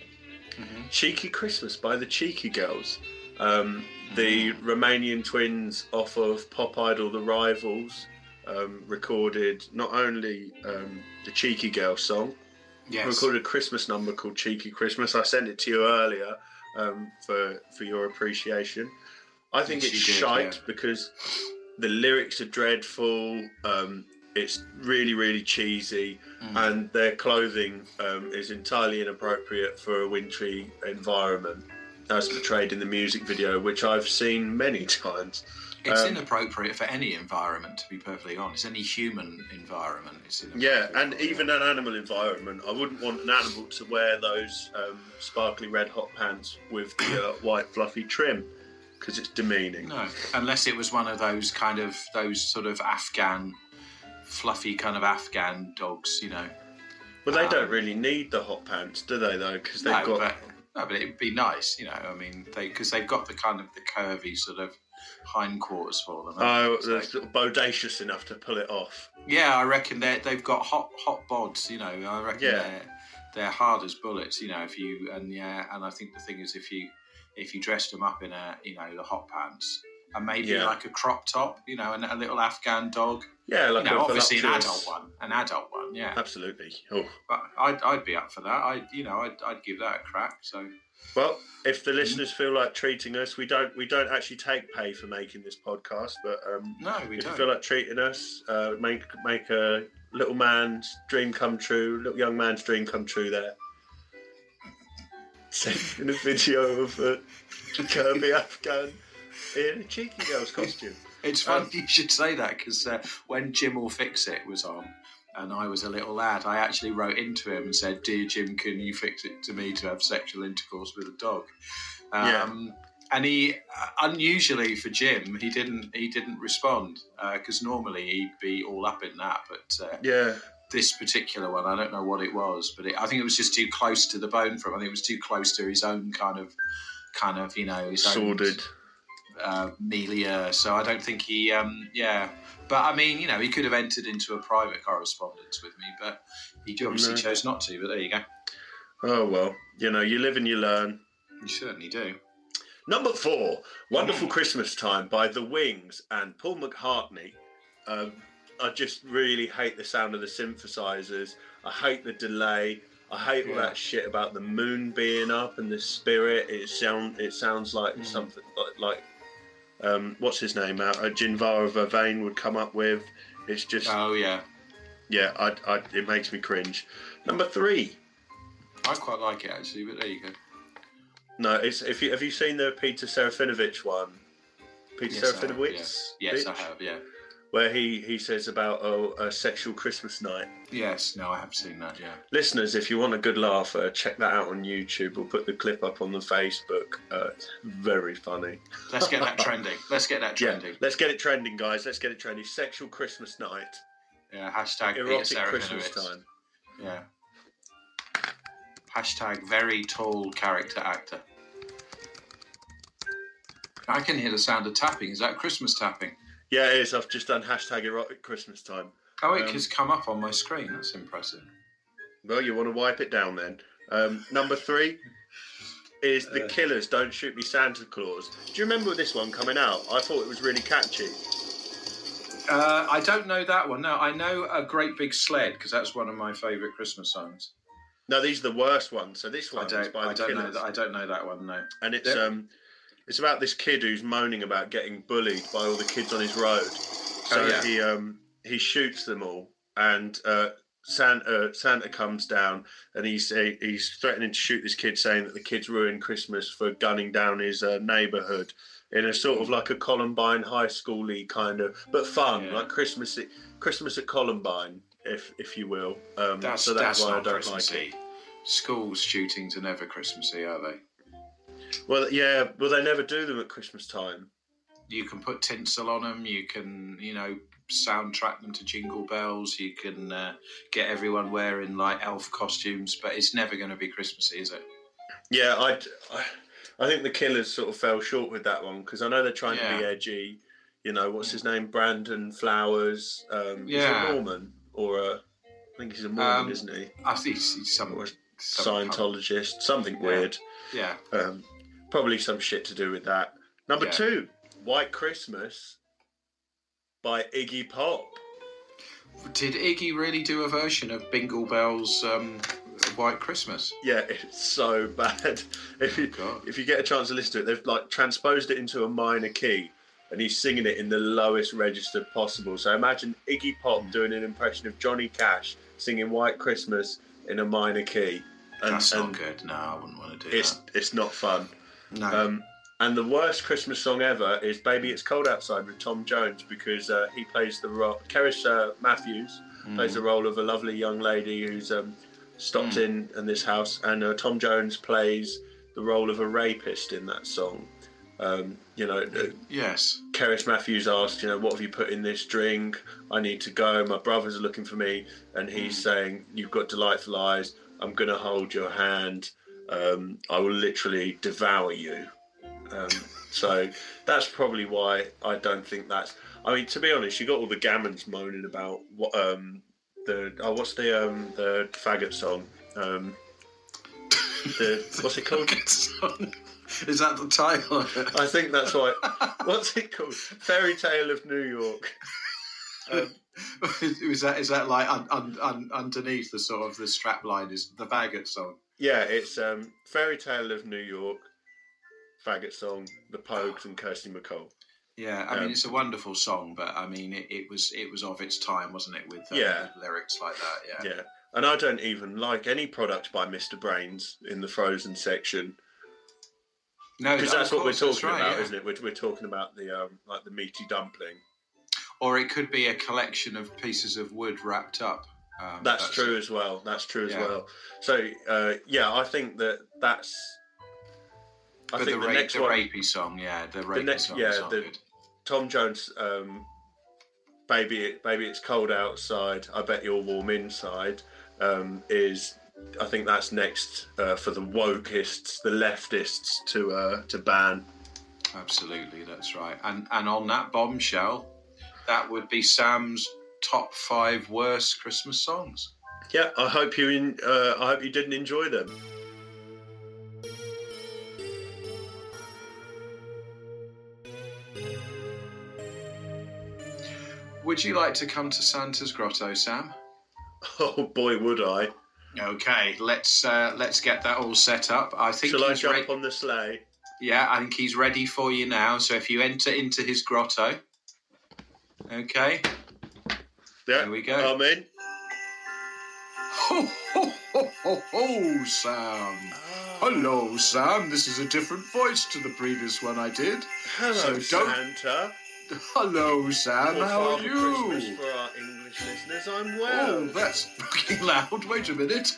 mm-hmm. Cheeky Christmas by the Cheeky Girls. Um, mm-hmm. The Romanian twins off of Pop Idol The Rivals um, recorded not only um, the Cheeky Girls song, yes. recorded a Christmas number called Cheeky Christmas. I sent it to you earlier um, for, for your appreciation. I think yes, it's did, shite yeah. because... the lyrics are dreadful. Um, it's really, really cheesy, mm. and their clothing um, is entirely inappropriate for a wintry environment, as portrayed in the music video, which I've seen many times. It's um, inappropriate for any environment, to be perfectly honest. Any human environment is inappropriate. Yeah, and even an animal environment. I wouldn't want an animal to wear those um, sparkly red hot pants with the uh, white fluffy trim. Because it's demeaning. No, unless it was one of those kind of those sort of Afghan, fluffy kind of Afghan dogs, you know. Well, they um, don't really need the hot pants, do they? Though, because they've no, got. But, no, but it'd be nice, you know. I mean, they because they've got the kind of the curvy sort of hindquarters for them. Oh, they're sort of bodacious enough to pull it off. Yeah, I reckon they they've got hot hot bods, you know. I reckon yeah. they're they're hard as bullets, you know. If you and yeah, and I think the thing is if you. If you dressed them up in a, you know, the hot pants and maybe yeah. like a crop top, you know, and a little Afghan dog. Yeah, like you know, a obviously an adult one, an adult one, yeah, absolutely. Oh, but I'd I'd be up for that. I you know I'd I'd give that a crack. So, well, if the listeners feel like treating us, we don't we don't actually take pay for making this podcast, but um, no, we if don't. you feel like treating us, uh, make make a little man's dream come true, little young man's dream come true there. Sending a video of a curvy Afghan in a Cheeky Girls costume. It's funny um, you should say that because uh, when Jim Will Fix It was on and I was a little lad, I actually wrote into him and said, "Dear Jim, can you fix it to me to have sexual intercourse with a dog?" Um, yeah. And he, unusually for Jim, he didn't he didn't respond because uh, normally he'd be all up in that. But uh, yeah. This particular one, I don't know what it was, but it, I think it was just too close to the bone for him. I think it was too close to his own kind of, kind of, you know, his sordid own, uh, milieu. So I don't think he, um, yeah. But I mean, you know, he could have entered into a private correspondence with me, but he obviously no. chose not to. But there you go. Oh well, you know, you live and you learn. You certainly do. Number four, "Wonderful Christmas Time" by The Wings and Paul McCartney. Um, I just really hate the sound of the synthesizers I hate the delay. I hate all yeah. that shit about the moon being up and the spirit. It sound it sounds like mm. something like, like um, what's his name? Uh, Jinvara Vervain would come up with. It's just oh yeah, yeah. I, I it makes me cringe. Number three. I quite like it actually, but there you go. No, it's if you have you seen the Peter Serafinovich one? Peter yes, Serafinovich. Yeah. Yes, Bitch? I have. Yeah. Where he, he says about oh, a sexual Christmas night. Yes, no, I have seen that, yeah. Listeners, if you want a good laugh, uh, check that out on YouTube. We'll put the clip up on the Facebook. Uh, it's very funny. Let's get that trending. Let's get that trending. Yeah, let's get it trending, guys. Let's get it trending. Sexual Christmas night. Yeah, hashtag erotic Christmas time. Yeah. Hashtag very tall character actor. I can hear the sound of tapping. Is that Christmas tapping? Yeah, it is. I've just done hashtag erotic Christmas time. Oh, it um, has come up on my screen. That's impressive. Well, you want to wipe it down then. Um, number three is The uh, Killers, Don't Shoot Me, Santa Claus. Do you remember this one coming out? I thought it was really catchy. Uh, I don't know that one. No, I know A Great Big Sled, because that's one of my favourite Christmas songs. No, these are the worst ones. So this one is by I The don't Killers. Know that, I don't know that one, no. And it's... They're- um. It's about this kid who's moaning about getting bullied by all the kids on his road. So oh, yeah. he um, he shoots them all, and uh, Santa Santa comes down, and he's he's threatening to shoot this kid, saying that the kid's ruined Christmas for gunning down his uh, neighbourhood in a sort of like a Columbine high school-y kind of, but fun, yeah. like Christmas Christmas at Columbine, if if you will. Um, that's, so that's, that's why I don't like it. School shootings are never Christmassy, are they? Well, yeah. Well, they never do them at Christmas time. You can put tinsel on them. You can, you know, soundtrack them to Jingle Bells. You can uh, get everyone wearing like elf costumes, but it's never going to be Christmassy, is it? Yeah, I, I, I think the Killers sort of fell short with that one because I know they're trying yeah. to be edgy. You know, what's his name? Brandon Flowers. Um, yeah, he's a Mormon, or a, I think he's a Mormon, um, isn't he? I think he's some or a some Scientologist, something yeah. weird. Yeah. Um, Probably some shit to do with that. Number yeah. two, White Christmas by Iggy Pop. Did Iggy really do a version of Bingle Bell's um, White Christmas? Yeah, it's so bad. If you, oh if you get a chance to listen to it, they've like transposed it into a minor key and he's singing it in the lowest register possible. So imagine Iggy Pop doing an impression of Johnny Cash singing White Christmas in a minor key. And, That's and not good. No, I wouldn't want to do it's, that. It's not fun. No. Um, and the worst Christmas song ever is "Baby It's Cold Outside" with Tom Jones because uh, he plays the role. Keris uh, Matthews mm. plays the role of a lovely young lady who's um, stopped mm. in in this house, and uh, Tom Jones plays the role of a rapist in that song. Um, you know, uh, yes. Keris Matthews asks, you know, what have you put in this drink? I need to go. My brothers are looking for me, and he's mm. saying, "You've got delightful eyes. I'm gonna hold your hand." Um, I will literally devour you. Um, so that's probably why I don't think that's. I mean, to be honest, you got all the gammons moaning about what um, the oh, what's the um, the faggot song? Um, the what's it called? Song. Is that the title of it? I think that's right. What's it called? Fairy Tale of New York. Um, is that is that like un, un, un, underneath the sort of the strap line is the faggot song? Yeah, it's um, Fairy Tale of New York, faggot song, The Pogues and Kirsty MacColl. Yeah, I um, mean it's a wonderful song, but I mean it, it was it was of its time, wasn't it? With uh, yeah. lyrics like that, yeah. Yeah, and I don't even like any product by Mister Brains in the frozen section. No, because that's what we're talking right, about, yeah. isn't it? We're, we're talking about the um, like the meaty dumpling. Or it could be a collection of pieces of wood wrapped up. Um, that's, that's true as well. That's true as yeah. well. So, uh, yeah, I think that that's... I but think the, ra- the next the one... The rapey song, yeah. The rapey the next, song yeah, the good. Tom Jones, um, Baby Baby It's Cold Outside, I Bet You're Warm Inside, um, is... I think that's next uh, for the wokists, the leftists to uh, to ban. Absolutely, that's right. And And on that bombshell... That would be Sam's top five worst Christmas songs. Yeah, I hope you in, uh, I hope you didn't enjoy them. Would you like to come to Santa's Grotto, Sam? Oh boy, would I! Okay, let's uh, let's get that all set up. I think. Shall I jump re- on the sleigh? Yeah, I think he's ready for you now. So if you enter into his grotto, okay. Yeah, there we go. I'm in. Ho ho ho ho ho, Sam! Oh. Hello, Sam. This is a different voice to the previous one I did. Hello, so Santa. Hello, Sam. Well, how are you? Christmas for our English listeners. I'm well. Oh, that's fucking loud. Wait a minute.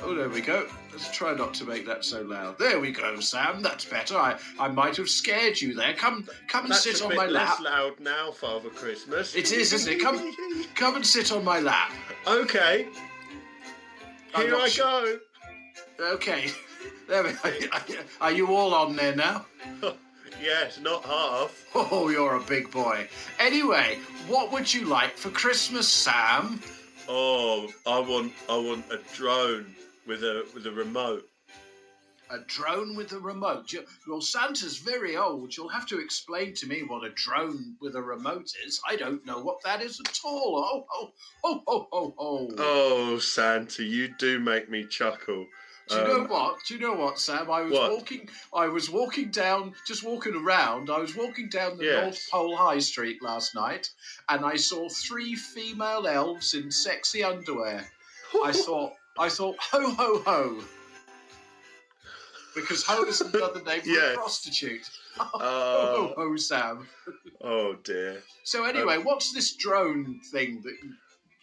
Oh, there we go. Let's try not to make that so loud. There we go, Sam. That's better. I, I might have scared you there. Come come and that's sit on my lap. That's a bit less loud now, Father Christmas. It is, isn't it? Come come and sit on my lap. Okay. Here I sure. go. Okay. There we go. Are you all on there now? Yes, not half. Oh, you're a big boy. Anyway, what would you like for Christmas, Sam? Oh, I want I want a drone with a with a remote. A drone with a remote? Well, Santa's very old. You'll have to explain to me what a drone with a remote is. I don't know what that is at all. Oh, oh, oh, oh, oh, oh. Oh, Santa, you do make me chuckle. Do you know um, what? Do you know what, Sam? I was what? walking. I was walking down, just walking around. I was walking down the yes. North Pole High Street last night, and I saw three female elves in sexy underwear. I thought, I thought, ho ho ho, because ho is another name for yes. a prostitute. Uh, ho ho ho, Sam. Oh dear. So anyway, um, what's this drone thing that you...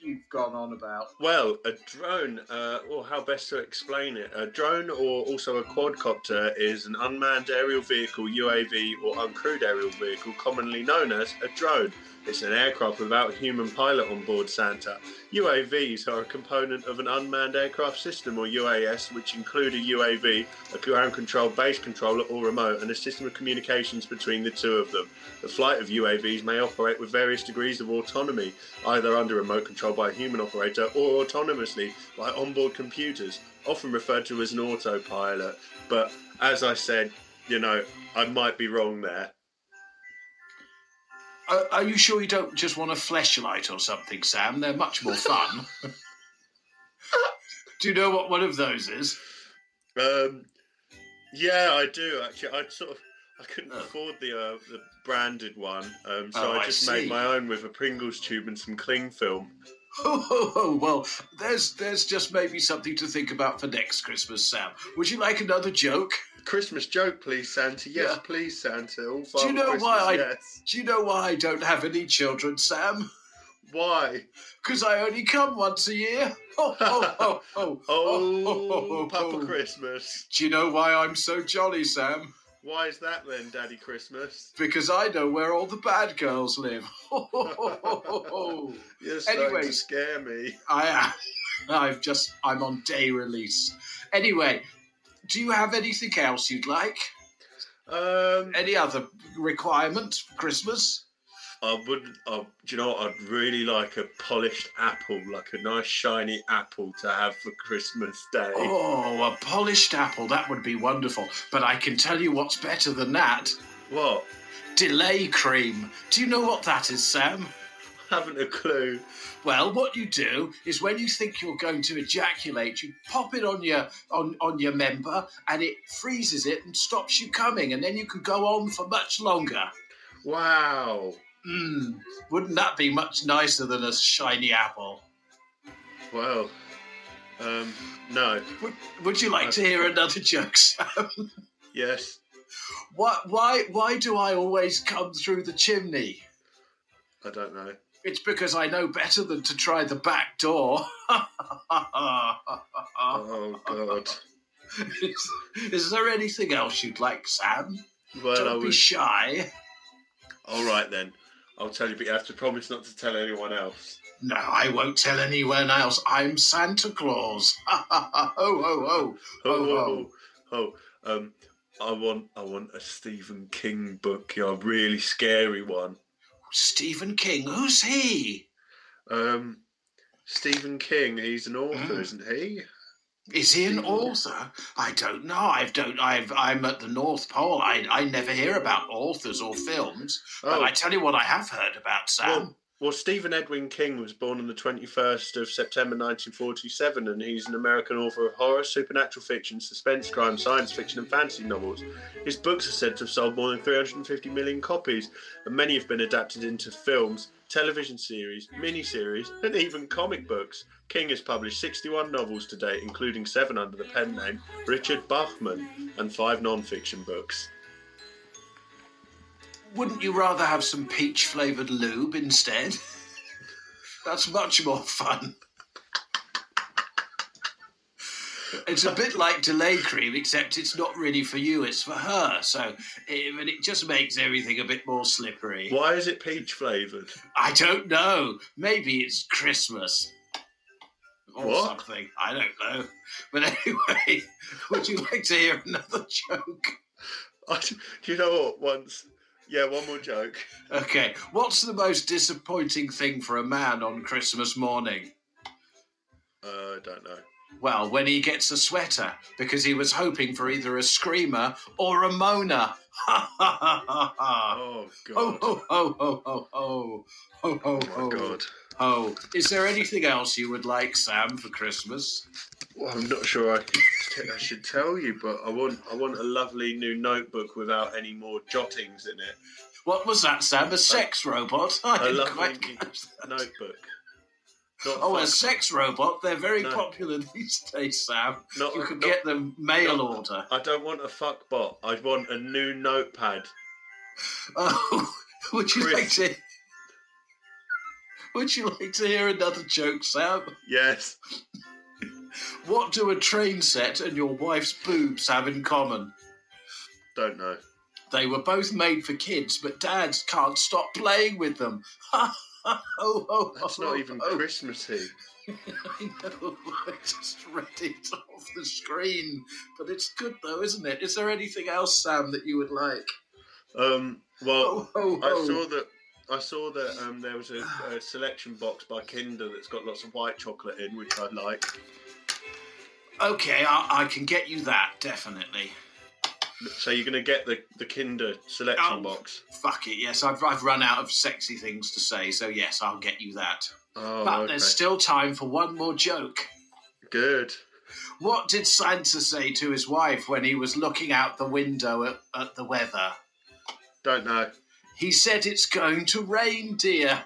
you've gone on about? Well, a drone, uh, well, how best to explain it? A drone, or also a quadcopter, is an unmanned aerial vehicle, U A V, or uncrewed aerial vehicle, commonly known as a drone. It's an aircraft without a human pilot on board, Santa. U A Vs are a component of an unmanned aircraft system, or U A S, which include a U A V, a ground control base controller or remote, and a system of communications between the two of them. The flight of U A Vs may operate with various degrees of autonomy, either under remote control by a human operator or autonomously by onboard computers, often referred to as an autopilot. But as I said, you know, I might be wrong there. Are, are you sure you don't just want a fleshlight or something, Sam? They're much more fun. Do you know what one of those is? Um, yeah, I do actually. I sort of I couldn't oh. afford the uh, the branded one, um, so oh, I just I made my own with a Pringles tube and some cling film. Oh, oh, oh, well, there's there's just maybe something to think about for next Christmas, Sam. Would you like another joke? Christmas joke, please, Santa. Yes, yeah. please, Santa. All Father do you know Christmas, why I, yes. Do you know why I don't have any children, Sam? Why? Because I only come once a year. Oh, oh, oh, oh, oh, oh, oh, oh, Papa oh. Christmas. Do you know why I'm so jolly, Sam? Why is that then, Daddy Christmas? Because I know where all the bad girls live. Oh, oh, oh, oh, oh. You're starting Anyways, to scare me. I am. I've just, I'm on day release. Anyway... do you have anything else you'd like? Um, Any other requirement for Christmas? I would. I, do you know what? I'd really like a polished apple, like a nice shiny apple to have for Christmas Day. Oh, a polished apple. That would be wonderful. But I can tell you what's better than that. What? Delay cream. Do you know what that is, Sam? I haven't a clue. Well, what you do is when you think you're going to ejaculate, you pop it on your on, on your member and it freezes it and stops you coming, and then you can go on for much longer. Wow. Mm, wouldn't that be much nicer than a shiny apple? Well, um, no. Would, would you like I've... to hear another joke, Sam? Yes. Why, why, why do I always come through the chimney? I don't know. It's because I know better than to try the back door. Oh, God. Is, is there anything else you'd like, Sam? Well, Don't I be would... shy. All right, then. I'll tell you, but you have to promise not to tell anyone else. No, I won't tell anyone else. I'm Santa Claus. Ho, ho, ho. Ho, ho, ho. ho. Um, I want, I want a Stephen King book, a really scary one. Stephen King, who's he? Um, Stephen King, he's an author, mm. isn't he? Is he an Stephen author? I don't know. I don't. I've. I'm at the North Pole. I. I never hear about authors or films. Oh. But I tell you what, I have heard about Sam. Well, Well, Stephen Edwin King was born on the twenty-first of September nineteen forty-seven, and he's an American author of horror, supernatural fiction, suspense, crime, science fiction and fantasy novels. His books are said to have sold more than three hundred fifty million copies, and many have been adapted into films, television series, miniseries and even comic books. King has published sixty-one novels to date, including seven under the pen name Richard Bachman and five non-fiction books. Wouldn't you rather have some peach-flavoured lube instead? That's much more fun. It's a bit like Delay Cream, except it's not really for you, it's for her. So it, and it just makes everything a bit more slippery. Why is it peach-flavoured? I don't know. Maybe it's Christmas. Or what? Something. I don't know. But anyway, would you like to hear another joke? I, do you know what? Once... Yeah, one more joke. Okay. What's the most disappointing thing for a man on Christmas morning? Uh, I don't know. Well, when he gets a sweater, because he was hoping for either a screamer or a moaner. Ha, ha, ha, ha, ha. Oh, God. Oh, oh, oh, oh, oh, oh, oh, oh, God. Oh, is there anything else you would like, Sam, for Christmas? Well, I'm not sure I, I should tell you, but I want I want a lovely new notebook without any more jottings in it. What was that, Sam? A sex robot? I a didn't quite catch that. Notebook. Not oh, fuck. A sex robot? They're very no. popular these days, Sam. Not, you could not, get them mail not, order. I don't want a fuck bot. I want a new notepad. Oh, would you Chris. like to... Would you like to hear another joke, Sam? Yes. What do a train set and your wife's boobs have in common? Don't know. They were both made for kids, but dads can't stop playing with them. Ha, ha, ho, ho, That's ho, not even ho. Christmassy. I know, I just read it off the screen. But it's good though, isn't it? Is there anything else, Sam, that you would like? Um, well, ho, ho, ho. I saw that... I saw that um, there was a, a selection box by Kinder that's got lots of white chocolate in, which I'd like. Okay, I, I can get you that, definitely. So you're going to get the, the Kinder selection oh, box? Fuck it, yes. I've, I've run out of sexy things to say, so yes, I'll get you that. Oh, but okay. There's still time for one more joke. Good. What did Santa say to his wife when he was looking out the window at, at the weather? Don't know. He said it's going to rain, dear.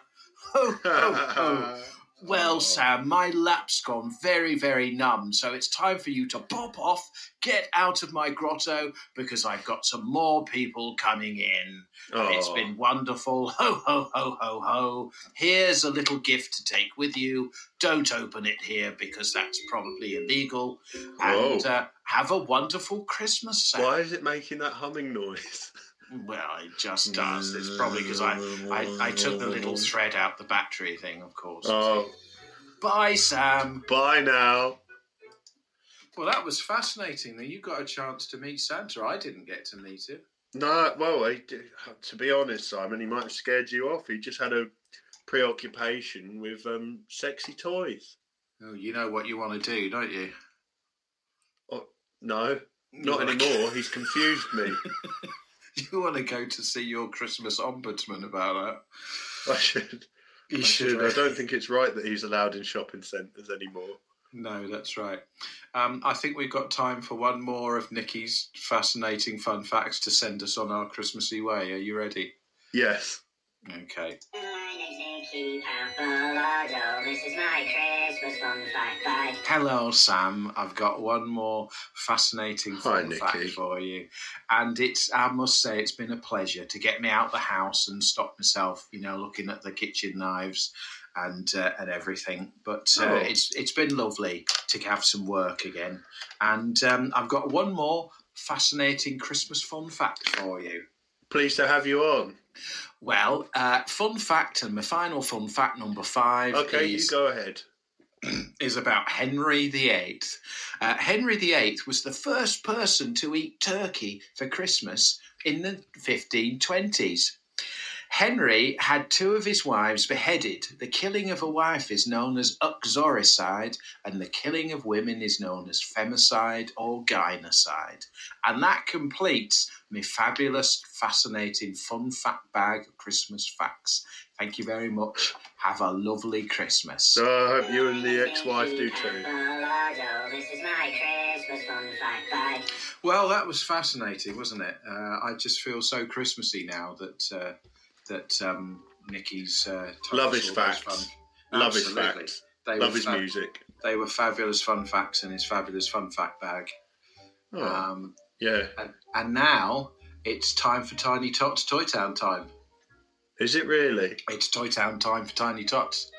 Ho, ho, ho. Well, oh. Sam, my lap's gone very, very numb, so it's time for you to pop off, get out of my grotto, because I've got some more people coming in. Oh. It's been wonderful. Ho, ho, ho, ho, ho. Here's a little gift to take with you. Don't open it here, because that's probably illegal. And uh, have a wonderful Christmas, Sam. Why is it making that humming noise? Well, it just does. It's probably because I, I, I took the little thread out the battery thing, of course. Oh. Bye, Sam. Bye now. Well, that was fascinating. You got a chance to meet Santa. I didn't get to meet him. No, well, he, to be honest, Simon, he might have scared you off. He just had a preoccupation with um, sexy toys. Oh, you know what you want to do, don't you? Oh, no, not You're anymore. Like... He's confused me. You want to go to see your Christmas ombudsman about that? I should. You I should. should. I don't think it's right that he's allowed in shopping centres anymore. No, that's right. Um, I think we've got time for one more of Nicky's fascinating fun facts to send us on our Christmassy way. Are you ready? Yes. Okay. My name's Nicky Papalardo. This is my Christmas fun fact. Bye. Hello, Sam. I've got one more fascinating fun Hi, fact for you, and it's—I must say—it's been a pleasure to get me out the house and stop myself, you know, looking at the kitchen knives and uh, and everything. But uh, oh. it's it's been lovely to have some work again, and um, I've got one more fascinating Christmas fun fact for you. Pleased to have you on. Well, uh, fun fact, and my final fun fact, number five. Okay, is, you go ahead. Is about Henry the eighth. Uh, Henry the eighth was the first person to eat turkey for Christmas in the fifteen twenties. Henry had two of his wives beheaded. The killing of a wife is known as uxoricide, and the killing of women is known as femicide or gynicide. And that completes my fabulous, fascinating, fun fact bag of Christmas facts. Thank you very much. Have a lovely Christmas. Oh, I hope you and the ex-wife do too. This is my Christmas fun fact bag. Well, that was fascinating, wasn't it? Uh, I just feel so Christmassy now that uh, that um, Nicky's uh, love his facts, love his facts, love his fab- music. They were fabulous fun facts in his fabulous fun fact bag. Oh, um, yeah. And, and now it's time for Tiny Tots Toy Town time. Is it really? It's Toy Town time for Tiny Tots.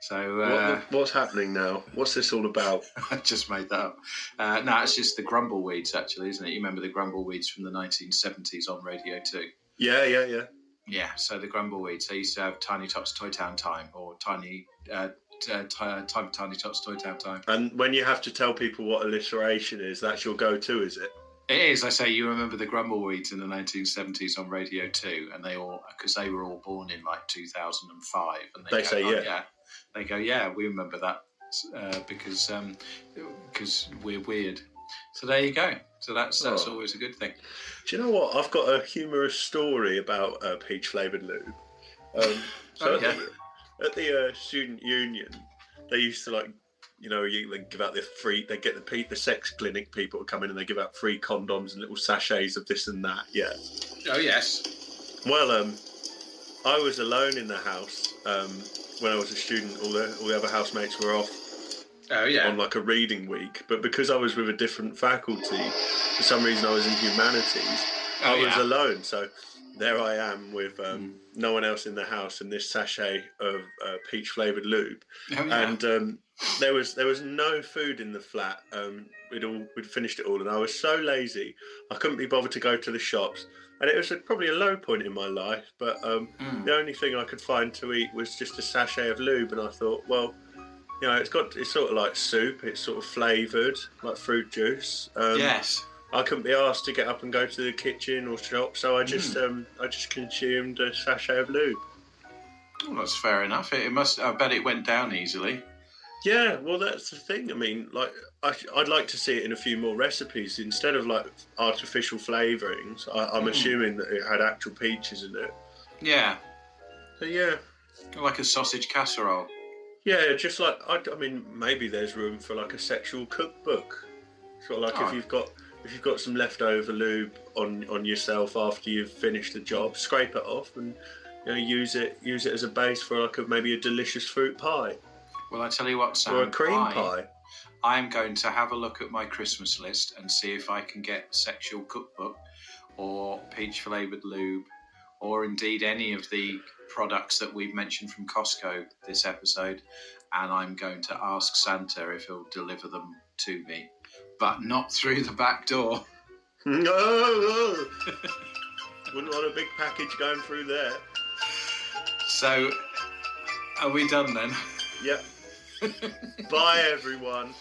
So uh, what, what's happening now? What's this all about? I just made that up. Uh, no, it's just the Grumbleweeds, actually, isn't it? You remember the Grumbleweeds from the nineteen seventies on Radio two? Yeah, yeah, yeah. Yeah, so the Grumbleweeds. They used to have Tiny Tots Toy Town time, or Tiny uh, t- uh, Time for Tiny Tots Toy Town time. And when you have to tell people what alliteration is, that's your go-to, is it? It is. I say you remember the Grumbleweeds in the nineteen seventies on Radio two, and they all, because they were all born in like two thousand five, and they, they go, say, oh, yeah. yeah, they go, yeah, we remember that uh, because um, because we're weird. So there you go. So that's that's oh. always a good thing. Do you know what? I've got a humorous story about uh, peach flavoured lube. Um, so oh, at yeah. the, at the uh, student union, they used to like. You know, you they give out the free. They get the the sex clinic people come in and they give out free condoms and little sachets of this and that. Yeah. Oh yes. Well, um, I was alone in the house um, when I was a student. All the all the other housemates were off. Oh yeah. On like a reading week, but because I was with a different faculty, for some reason I was in humanities. Oh, I yeah. was alone, so there I am with um, mm. no one else in the house and this sachet of uh, peach flavoured lube, oh, yeah. and. Um, There was there was no food in the flat. Um, we'd all we'd finished it all, and I was so lazy I couldn't be bothered to go to the shops. And it was a, probably a low point in my life, but um, mm. the only thing I could find to eat was just a sachet of lube. And I thought, well, you know, it's got it's sort of like soup. It's sort of flavoured like fruit juice. Um, yes. I couldn't be asked to get up and go to the kitchen or shop, so I just mm. um, I just consumed a sachet of lube. Well, that's fair enough. It, it must. I bet it went down easily. Yeah, well, that's the thing. I mean, like, I, I'd like to see it in a few more recipes. Instead of, like, artificial flavourings, I, I'm mm. assuming that it had actual peaches in it. Yeah. So, yeah. Like a sausage casserole. Yeah, just like, I, I mean, maybe there's room for, like, a sexual cookbook. Sort of like oh. if you've got if you've got some leftover lube on, on yourself after you've finished the job, scrape it off and, you know, use it use it as a base for, like, a, maybe a delicious fruit pie. Well, I tell you what, Sam. Or a cream I, pie. I'm going to have a look at my Christmas list and see if I can get sexual cookbook or peach flavoured lube or indeed any of the products that we've mentioned from Costco this episode. And I'm going to ask Santa if he'll deliver them to me, but not through the back door. No, no. Wouldn't want a big package going through there. So, are we done then? Yep. Bye, everyone.